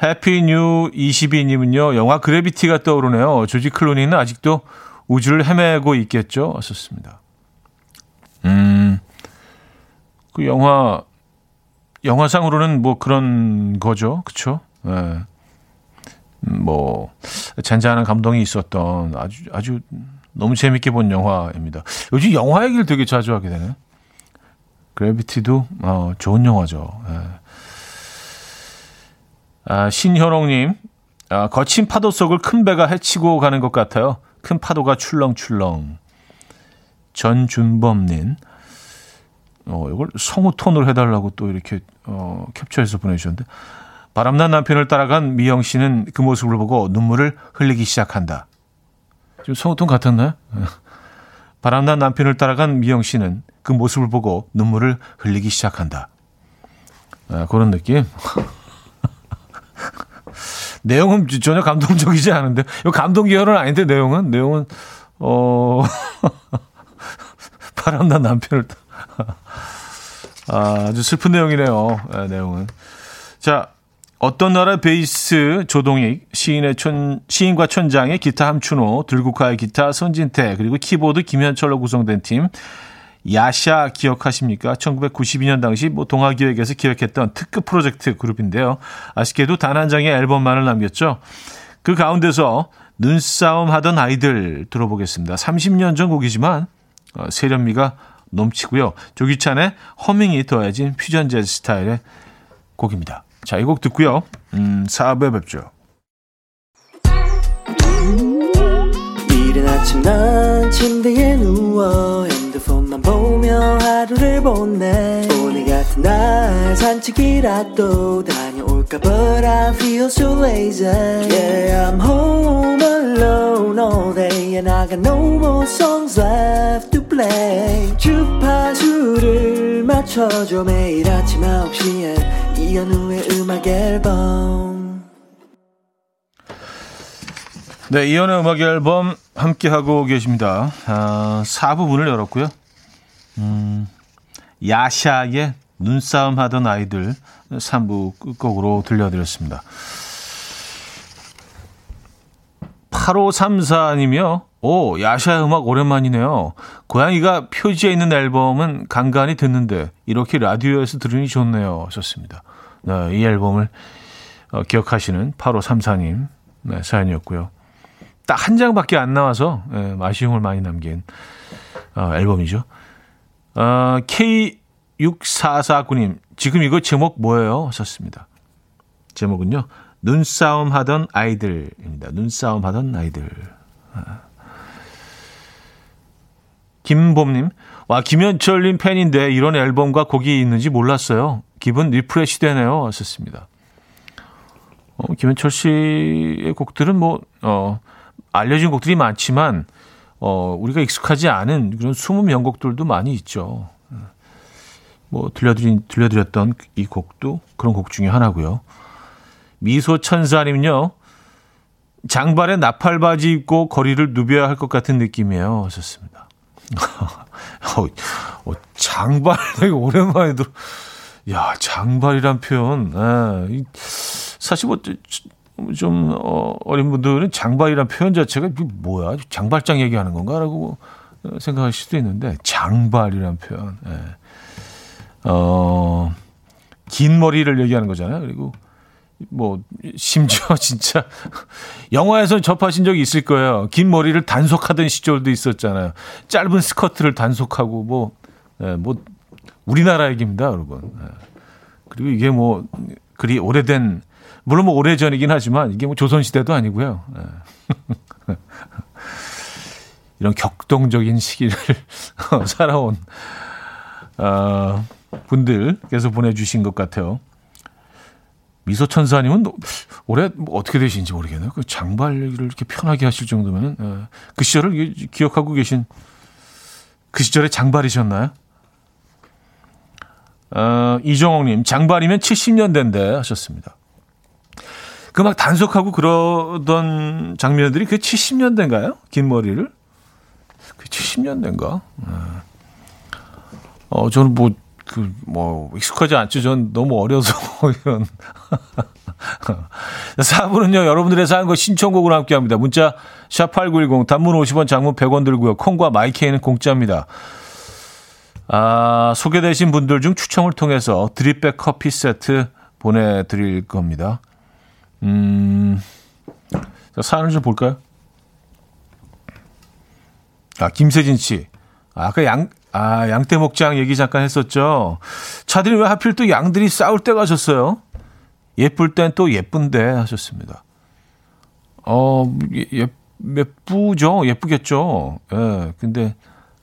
해피뉴 이십이 님은요, 영화 그래비티가 떠오르네요. 조지 클루니는 아직도 우주를 헤매고 있겠죠. 썼습니다. 음. 그 영화, 영화상으로는 뭐 그런 거죠. 그쵸? 예. 뭐, 잔잔한 감동이 있었던 아주, 아주 너무 재밌게 본 영화입니다. 요즘 영화 얘기를 되게 자주 하게 되네. 그래비티도, 어, 좋은 영화죠. 예. 아, 신현옥님, 아, 거친 파도 속을 큰 배가 헤치고 가는 것 같아요. 큰 파도가 출렁출렁. 전준범님, 어, 이걸 성우 톤으로 해달라고 또 이렇게, 어, 캡처해서 보내주셨는데, 바람난 남편을 따라간 미영 씨는 그 모습을 보고 눈물을 흘리기 시작한다. 지금 성우 톤 같았나요? 바람난 남편을 따라간 미영 씨는 그 모습을 보고 눈물을 흘리기 시작한다. 아, 그런 느낌? 내용은 전혀 감동적이지 않은데, 이거 감동 계열은 아닌데, 내용은? 내용은, 어, 바람난 남편을 따라 아, 아주 슬픈 내용이네요. 네, 내용은. 자, 어떤 나라 베이스 조동익, 시인의 천, 시인과 천장의 기타 함춘호, 들국화의 기타 손진태, 그리고 키보드 김현철로 구성된 팀 야샤 기억하십니까? 천구백구십이 년 당시 뭐 동아기획에서 기획했던 특급 프로젝트 그룹인데요. 아쉽게도 단 한 장의 앨범만을 남겼죠. 그 가운데서 눈싸움하던 아이들 들어보겠습니다. 삼십 년 전 곡이지만 세련미가 넘치고요. 조기찬의 허밍이 더해진 퓨전 재즈 스타일의 곡입니다. 자, 이 곡 듣고요. 음, 사 부에 뵙죠. 이른 아침 난 침대에 누워 핸드폰만 보며 하루를 보내. 오늘 같은 날 산책이라도 다녀올까. But I feel so lazy. Yeah, I'm home alone all day and I got no more songs left to play. 주파수를 맞춰줘. 매일 아침 아홉 시에 이현우의 음악 앨범. 네, 이현의 음악 앨범 함께하고 계십니다. 어, 사 부분을 열었고요. 음, 야샤의 눈싸움하던 아이들 삼 부 끝곡으로 들려드렸습니다. 팔오삼사님이요. 오, 야샤 음악 오랜만이네요. 고양이가 표지에 있는 앨범은 간간히 듣는데 이렇게 라디오에서 들으니 좋네요. 좋습니다. 네, 이 앨범을 어, 기억하시는 팔오삼사님 네, 사연이었고요. 딱 한 장밖에 안 나와서 예, 아쉬움을 많이 남긴 어, 앨범이죠. 어, 케이 육사사구님 지금 이거 제목 뭐예요? 썼습니다. 제목은요. 눈싸움하던 아이들입니다. 눈싸움하던 아이들. 아. 김봄님. 와, 김현철님 팬인데 이런 앨범과 곡이 있는지 몰랐어요. 기분 리프레시 되네요. 썼습니다. 어, 김현철 씨의 곡들은 뭐... 어, 알려진 곡들이 많지만 어, 우리가 익숙하지 않은 그런 숨은 명곡들도 많이 있죠. 뭐 들려드린 들려드렸던 이 곡도 그런 곡 중에 하나고요. 미소천사님은요. 장발에 나팔바지 입고 거리를 누벼야 할 것 같은 느낌이에요. 좋습니다. 어, 장발 되게 오랜만에 들어. 야, 장발이란 표현. 에, 사실 뭐. 좀 어린 분들은 장발이란 표현 자체가 뭐야? 장발장 얘기하는 건가라고 생각할 수도 있는데 장발이란 표현, 예. 어, 긴 머리를 얘기하는 거잖아요. 그리고 뭐 심지어 진짜 영화에서 접하신 적이 있을 거예요. 긴 머리를 단속하던 시절도 있었잖아요. 짧은 스커트를 단속하고 뭐, 예, 뭐 우리나라 얘기입니다, 여러분. 예. 그리고 이게 뭐 그리 오래된 물론 뭐 오래전이긴 하지만 이게 뭐 조선시대도 아니고요. 이런 격동적인 시기를 살아온 어, 분들께서 보내주신 것 같아요. 미소천사님은 올해 뭐 어떻게 되시는지 모르겠네요. 그 장발을 이렇게 편하게 하실 정도면 그 시절을 기억하고 계신 그 시절에 장발이셨나요? 어, 이정옥님 장발이면 칠십 년대인데 하셨습니다. 그 막 단속하고 그러던 장면들이 그게 칠십 년대인가요? 긴 머리를? 그게 칠십 년대인가? 어, 저는 뭐, 그, 뭐, 익숙하지 않죠. 전 너무 어려서, 이런. 사 부는요, 여러분들의 사연과 신청곡으로 함께 합니다. 문자, 샵팔구일공, 단문 오십 원, 장문 백 원 들고요. 콩과 마이케이는 공짜입니다. 아, 소개되신 분들 중 추첨을 통해서 드립백 커피 세트 보내드릴 겁니다. 음, 자, 사연을 좀 볼까요? 아, 김세진 씨. 아, 아까 양, 아, 양떼목장 얘기 잠깐 했었죠. 차들이 왜 하필 또 양들이 싸울 때 가셨어요? 예쁠 땐 또 예쁜데 하셨습니다. 어, 예, 예, 예쁘죠? 예쁘겠죠? 예, 근데,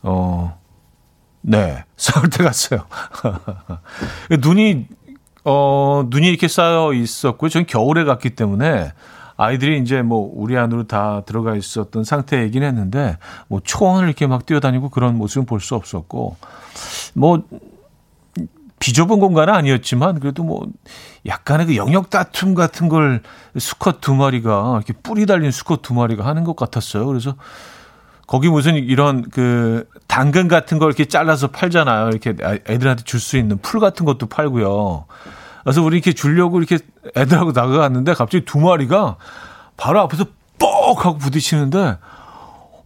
어, 네, 싸울 때 갔어요. 눈이, 어, 눈이 이렇게 쌓여 있었고요. 저는 겨울에 갔기 때문에 아이들이 이제 뭐 우리 안으로 다 들어가 있었던 상태이긴 했는데 뭐 초원을 이렇게 막 뛰어다니고 그런 모습은 볼 수 없었고 뭐 비좁은 공간은 아니었지만 그래도 뭐 약간의 그 영역 다툼 같은 걸 수컷 두 마리가 이렇게 뿔이 달린 수컷 두 마리가 하는 것 같았어요. 그래서 거기 무슨 이런 그 당근 같은 걸 이렇게 잘라서 팔잖아요. 이렇게 애들한테 줄 수 있는 풀 같은 것도 팔고요. 그래서 우리 이렇게 주려고 이렇게 애들하고 나가갔는데 갑자기 두 마리가 바로 앞에서 뻑 하고 부딪히는데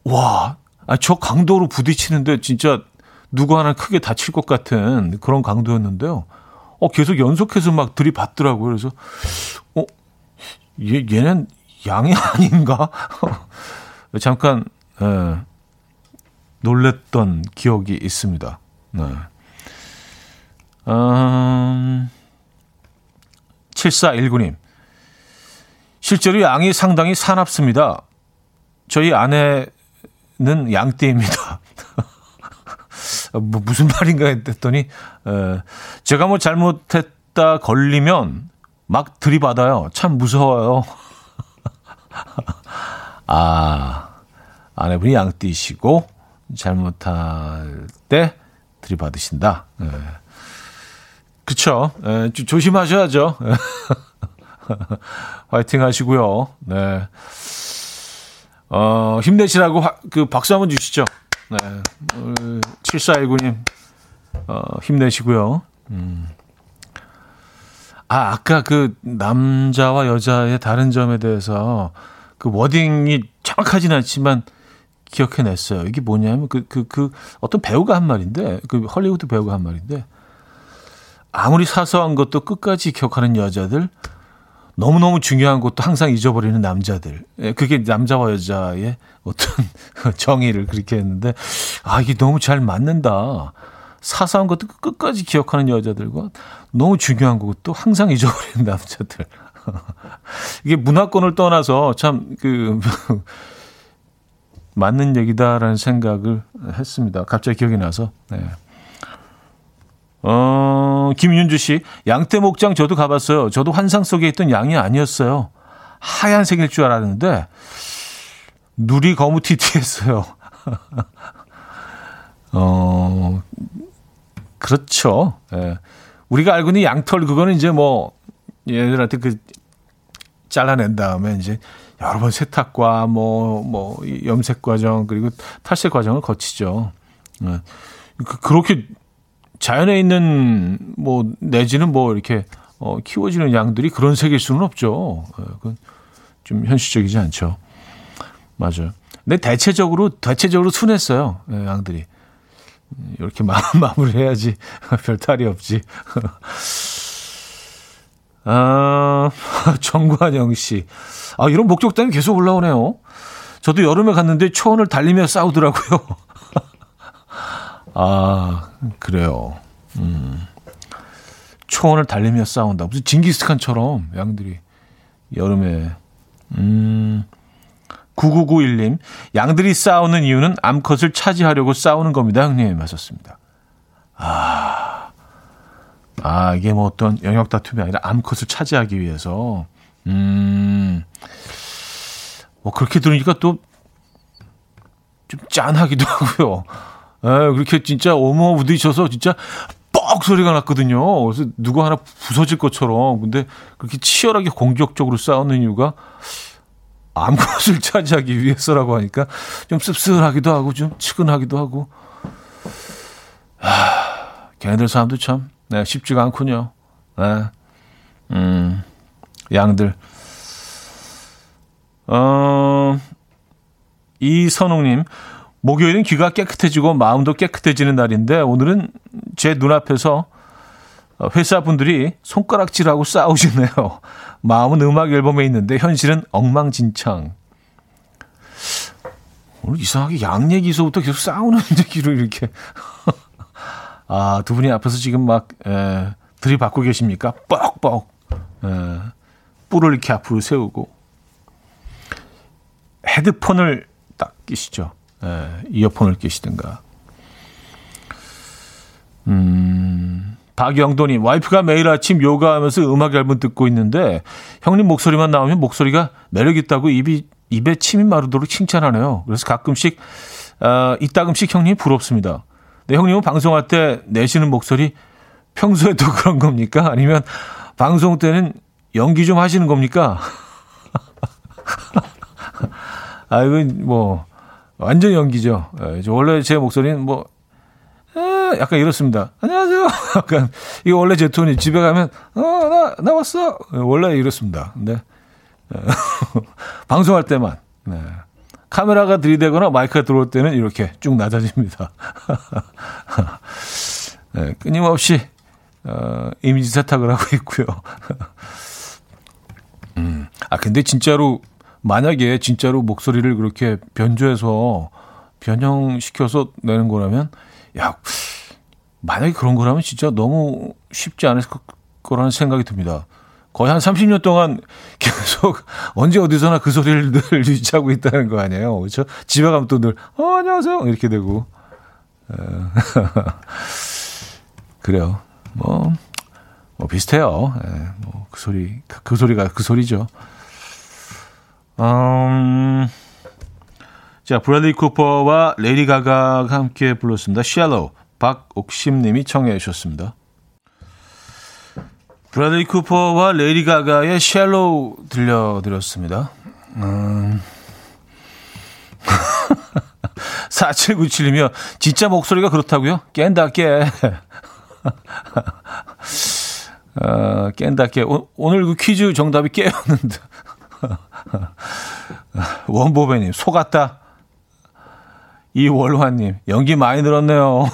와, 저 강도로 부딪히는데 진짜 누구 하나 크게 다칠 것 같은 그런 강도였는데요. 어, 계속 연속해서 막 들이받더라고요. 그래서 어, 얘, 얘는 양이 아닌가? 잠깐 네, 놀랬던 기억이 있습니다. 네. 음, 칠사일구 님. 실제로 양이 상당히 사납습니다. 저희 아내는 양띠입니다. 뭐 무슨 말인가 했더니 에, 제가 뭐 잘못했다 걸리면 막 들이받아요. 참 무서워요. 아, 아내분이 양띠시고 잘못할 때 들이받으신다. 에. 그쵸. 에, 조, 조심하셔야죠. 화이팅 하시고요. 네. 어, 힘내시라고 화, 그 박수 한번 주시죠. 네. 칠사일구 님, 어, 힘내시고요. 음. 아, 아까 그 남자와 여자의 다른 점에 대해서 그 워딩이 정확하진 않지만 기억해냈어요. 이게 뭐냐면 그, 그, 그 어떤 배우가 한 말인데, 그 헐리우드 배우가 한 말인데, 아무리 사소한 것도 끝까지 기억하는 여자들, 너무너무 중요한 것도 항상 잊어버리는 남자들. 그게 남자와 여자의 어떤 정의를 그렇게 했는데, 아, 이게 너무 잘 맞는다. 사소한 것도 끝까지 기억하는 여자들과 너무 중요한 것도 항상 잊어버리는 남자들. 이게 문화권을 떠나서 참 그 맞는 얘기다라는 생각을 했습니다. 갑자기 기억이 나서. 네. 어, 김윤주 씨, 양떼 목장 저도 가봤어요. 저도 환상 속에 있던 양이 아니었어요. 하얀색일 줄 알았는데 누리 거무튀튀했어요. 어, 그렇죠. 예. 우리가 알고 있는 양털 그거는 이제 뭐 얘들한테 그 잘라낸 다음에 이제 여러 번 세탁과 뭐 뭐 염색 과정 그리고 탈색 과정을 거치죠. 예. 그, 그렇게 자연에 있는 뭐 내지는 뭐 이렇게 어, 키워지는 양들이 그런 색일 수는 없죠. 그건 좀 현실적이지 않죠. 맞아요. 근데 대체적으로 대체적으로 순했어요. 예, 양들이 이렇게 마무리 해야지 별 탈이 없지. 아, 정관영 씨, 아 이런 목격담이 계속 올라오네요. 저도 여름에 갔는데 초원을 달리며 싸우더라고요. 아, 그래요. 음. 초원을 달리며 싸운다. 무슨 징기스칸처럼 양들이 여름에. 음. 구구구일 님. 양들이 싸우는 이유는 암컷을 차지하려고 싸우는 겁니다. 형님 맞았습니다. 아. 아, 이게 뭐 어떤 영역 다툼이 아니라 암컷을 차지하기 위해서. 음. 뭐 그렇게 들으니까 또 좀 짠하기도 하고요. 에, 그렇게 진짜 어머 부딪혀서 진짜 뻑 소리가 났거든요. 그래서 누구 하나 부서질 것처럼. 근데 그렇게 치열하게 공격적으로 싸우는 이유가 암컷을 차지하기 위해서라고 하니까 좀 씁쓸하기도 하고 좀 측은하기도 하고. 하, 걔네들 사람도 참 네, 쉽지가 않군요. 네. 음, 양들. 어, 이선웅님. 목요일은 귀가 깨끗해지고 마음도 깨끗해지는 날인데 오늘은 제 눈앞에서 회사분들이 손가락질하고 싸우시네요. 마음은 음악 앨범에 있는데 현실은 엉망진창. 오늘 이상하게 양 얘기에서부터 계속 싸우는 얘기로 이렇게. 아, 두 분이 앞에서 지금 막 에, 들이받고 계십니까? 뻑뻑. 에, 뿔을 이렇게 앞으로 세우고. 헤드폰을 딱 끼시죠. 예, 이어폰을 끼시든가. 음, 박영돈님, 와이프가 매일 아침 요가하면서 음악 앨범 듣고 있는데 형님 목소리만 나오면 목소리가 매력있다고 입이, 입에 침이 마르도록 칭찬하네요. 그래서 가끔씩 어, 이따금씩 형님 부럽습니다. 근데 형님은 방송할 때 내시는 목소리 평소에도 그런 겁니까? 아니면 방송 때는 연기 좀 하시는 겁니까? 아이고 뭐 완전 연기죠. 원래 제 목소리는 뭐 약간 이렇습니다. 안녕하세요. 약간 이거 원래 제 톤이 집에 가면 어, 나, 나 왔어. 원래 이렇습니다. 근데 방송할 때만 네. 카메라가 들이대거나 마이크가 들어올 때는 이렇게 쭉 낮아집니다. 네, 끊임없이 어, 이미지 세탁을 하고 있고요. 음, 아 근데 진짜로. 만약에 진짜로 목소리를 그렇게 변조해서 변형시켜서 내는 거라면 야 만약에 그런 거라면 진짜 너무 쉽지 않을 거라는 생각이 듭니다. 거의 한 삼십 년 동안 계속 언제 어디서나 그 소리를 늘 유지하고 있다는 거 아니에요. 그렇죠? 집에 가면 또 늘 어, 안녕하세요 이렇게 되고. 그래요. 뭐, 뭐 비슷해요. 네, 뭐 그 소리, 그, 그 소리가 그 소리죠. 음, 자, 브래들리 쿠퍼와 레이디 가가가 함께 불렀습니다. Shallow. 박옥심님이 청해 주셨습니다. 브래들리 쿠퍼와 레이디 가가의 Shallow 들려드렸습니다. 음. 사칠구칠이면 진짜 목소리가 그렇다고요? 깬다 깨. 어, 깬다 깨. 오, 오늘 그 퀴즈 정답이 깨였는데. 원보배님 속았다. 이월화님 연기 많이 늘었네요.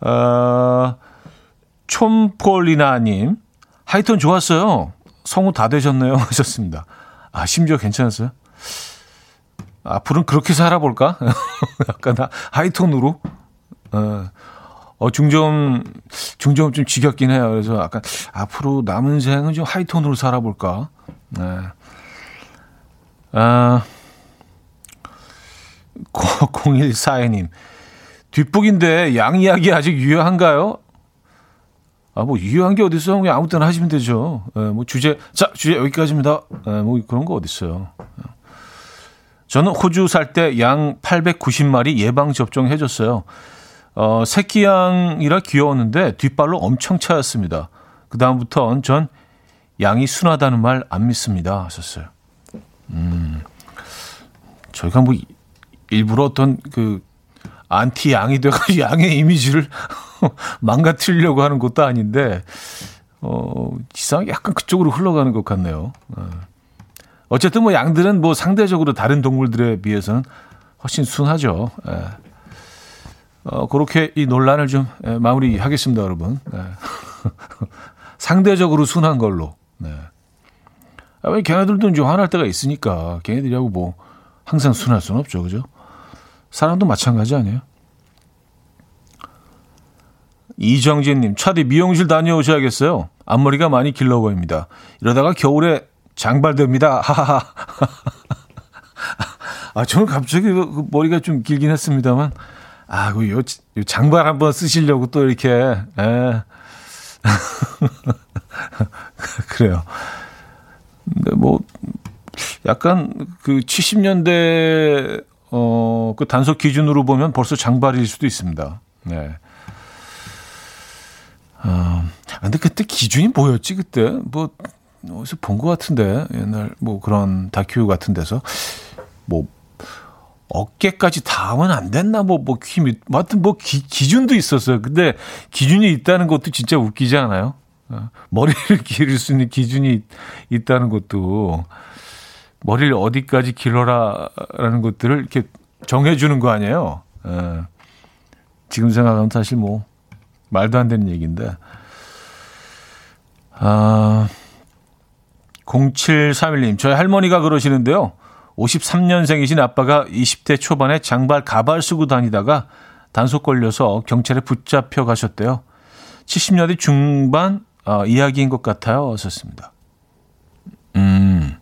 어, 촘폴리나님 하이톤 좋았어요. 성우 다 되셨네요 하셨습니다. 아 심지어 괜찮았어요? 앞으로는 그렇게 살아볼까? 약간 하이톤으로. 어, 중점, 중점 좀 지겹긴 해요. 그래서 약간 앞으로 남은 생은 좀 하이톤으로 살아볼까? 네. 아, 공일사이님. 뒷북인데 양 이야기 아직 유효한가요? 아, 뭐, 유효한 게 어딨어요? 그냥 아무 때나 하시면 되죠. 네, 뭐, 주제, 자, 주제 여기까지입니다. 네, 뭐, 그런 거 어딨어요. 저는 호주 살 때 양 팔백구십 마리 예방접종 해줬어요. 어, 새끼 양이라 귀여웠는데 뒷발로 엄청 차였습니다. 그다음부터는 전 양이 순하다는 말 안 믿습니다 하셨어요. 음, 저희가 뭐 일부러 어떤 그 안티 양이 돼가지고 양의 이미지를 망가뜨리려고 하는 것도 아닌데 어, 지상 약간 그쪽으로 흘러가는 것 같네요. 어쨌든 뭐 양들은 뭐 상대적으로 다른 동물들에 비해서는 훨씬 순하죠. 예. 어, 그렇게 이 논란을 좀 예, 마무리하겠습니다, 여러분. 예. 상대적으로 순한 걸로. 네. 아, 왜 걔네들도 이제 화날 때가 있으니까 걔네들하고 뭐 항상 순할 수는 없죠, 그죠? 사람도 마찬가지 아니에요? 이정재님, 차디 미용실 다녀오셔야겠어요. 앞머리가 많이 길러 보입니다. 이러다가 겨울에 장발됩니다. 하하하. 아, 저는 갑자기 머리가 좀 길긴 했습니다만, 아, 그 요, 요 장발 한번 쓰시려고 또 이렇게, 예. 그래요. 근데 뭐, 약간 그 칠십 년대, 어, 그 단속 기준으로 보면 벌써 장발일 수도 있습니다. 네. 아, 어, 근데 그때 기준이 뭐였지, 그때? 뭐, 어디서 본 것 같은데 옛날 뭐 그런 다큐 같은 데서 뭐 어깨까지 다 하면 안 됐나 뭐 뭐 힘이 하여튼 뭐 기, 기준도 있었어요. 근데 기준이 있다는 것도 진짜 웃기지 않아요? 머리를 기를 수 있는 기준이 있다는 것도 머리를 어디까지 길러라라는 것들을 이렇게 정해주는 거 아니에요? 에. 지금 생각하면 사실 뭐 말도 안 되는 얘기인데 아. 공칠삼일님, 저희 할머니가 그러시는데요. 오십삼 년생이신 아빠가 이십 대 초반에 장발 가발 쓰고 다니다가 단속 걸려서 경찰에 붙잡혀 가셨대요. 칠십 년대 중반 어, 이야기인 것 같아요. 썼습니다. 음,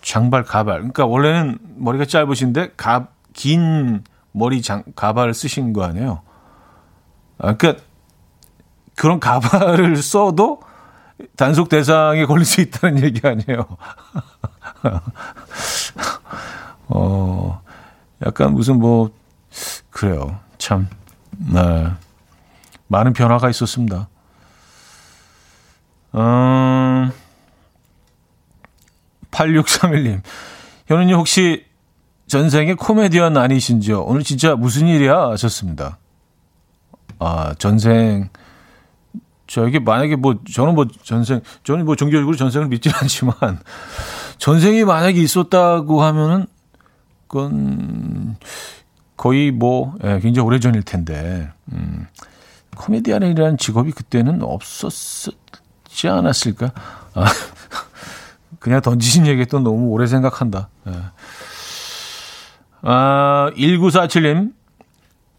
장발 가발. 그러니까 원래는 머리가 짧으신데 가, 긴 머리 장, 가발을 쓰신 거 아니에요. 아, 그러니까 그런 가발을 써도 단속 대상에 걸릴 수 있다는 얘기 아니에요. 어, 약간 무슨 뭐, 그래요. 참, 네. 많은 변화가 있었습니다. 음, 팔육삼일님, 현우님 혹시 전생에 코미디언 아니신지요? 오늘 진짜 무슨 일이야? 하셨습니다. 아, 전생, 저 이게 만약에 뭐 저는 뭐 전생 저는 뭐 종교적으로 전생을 믿지는 않지만 전생이 만약에 있었다고 하면은 그건 거의 뭐 예, 굉장히 오래 전일 텐데 음, 코미디언이라는 직업이 그때는 없었지 않았을까? 아, 그냥 던지신 얘기 또 너무 오래 생각한다. 예. 아, 일구사칠님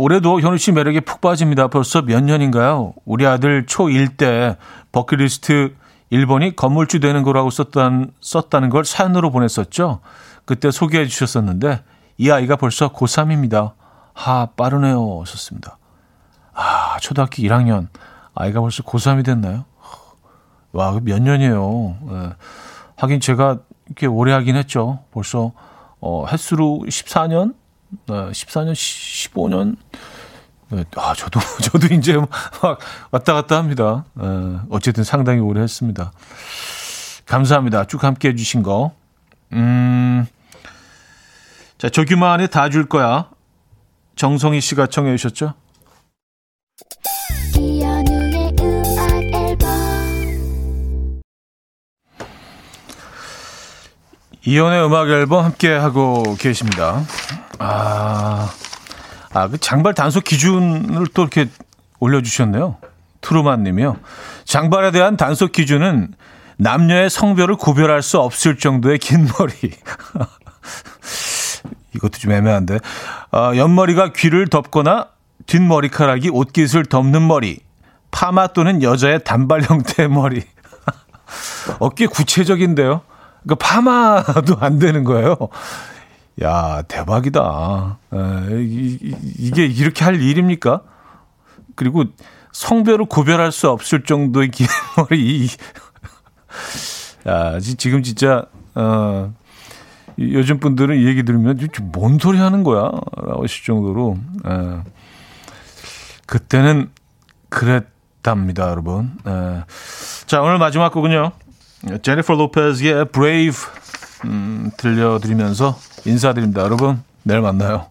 올해도 현우 씨 매력에 푹 빠집니다. 벌써 몇 년인가요? 우리 아들 초일 때 버킷리스트 일 번이 건물주 되는 거라고 썼단, 썼다는 걸 사연으로 보냈었죠. 그때 소개해 주셨었는데 이 아이가 벌써 고삼입니다. 하, 빠르네요. 썼습니다. 아, 초등학교 일 학년. 아이가 벌써 고삼이 됐나요? 와, 몇 년이에요. 네. 하긴 제가 꽤 오래 하긴 했죠. 벌써 어, 햇수로 십사 년? 네, 십사 년, 십오 년? 네, 아, 저도, 저도 이제 막 왔다 갔다 합니다. 네, 어쨌든 상당히 오래 했습니다. 감사합니다. 쭉 함께 해주신 거. 음, 자, 조규만의 다 줄 거야. 정성희 씨가 청해 주셨죠? 이현우의 음악 앨범. 이현우의 음악 앨범 함께 하고 계십니다. 아, 아, 그 장발 단속 기준을 또 이렇게 올려주셨네요. 트루만님이요. 장발에 대한 단속 기준은 남녀의 성별을 구별할 수 없을 정도의 긴 머리. 이것도 좀 애매한데. 어, 옆머리가 귀를 덮거나 뒷머리카락이 옷깃을 덮는 머리. 파마 또는 여자의 단발 형태의 머리. 어, 꽤 구체적인데요. 그러니까 파마도 안 되는 거예요. 야, 대박이다. 에, 이, 이게 이렇게 할 일입니까? 그리고 성별을 구별할 수 없을 정도의 긴 머리. 야, 지금 진짜... 어, 요즘 분들은 이 얘기 들으면 뭔 소리 하는 거야? 라고 하실 정도로. 에. 그때는 그랬답니다, 여러분. 에. 자, 오늘 마지막 곡은요. 제니퍼 로페즈의 Brave 음, 들려드리면서 인사드립니다. 여러분, 내일 만나요.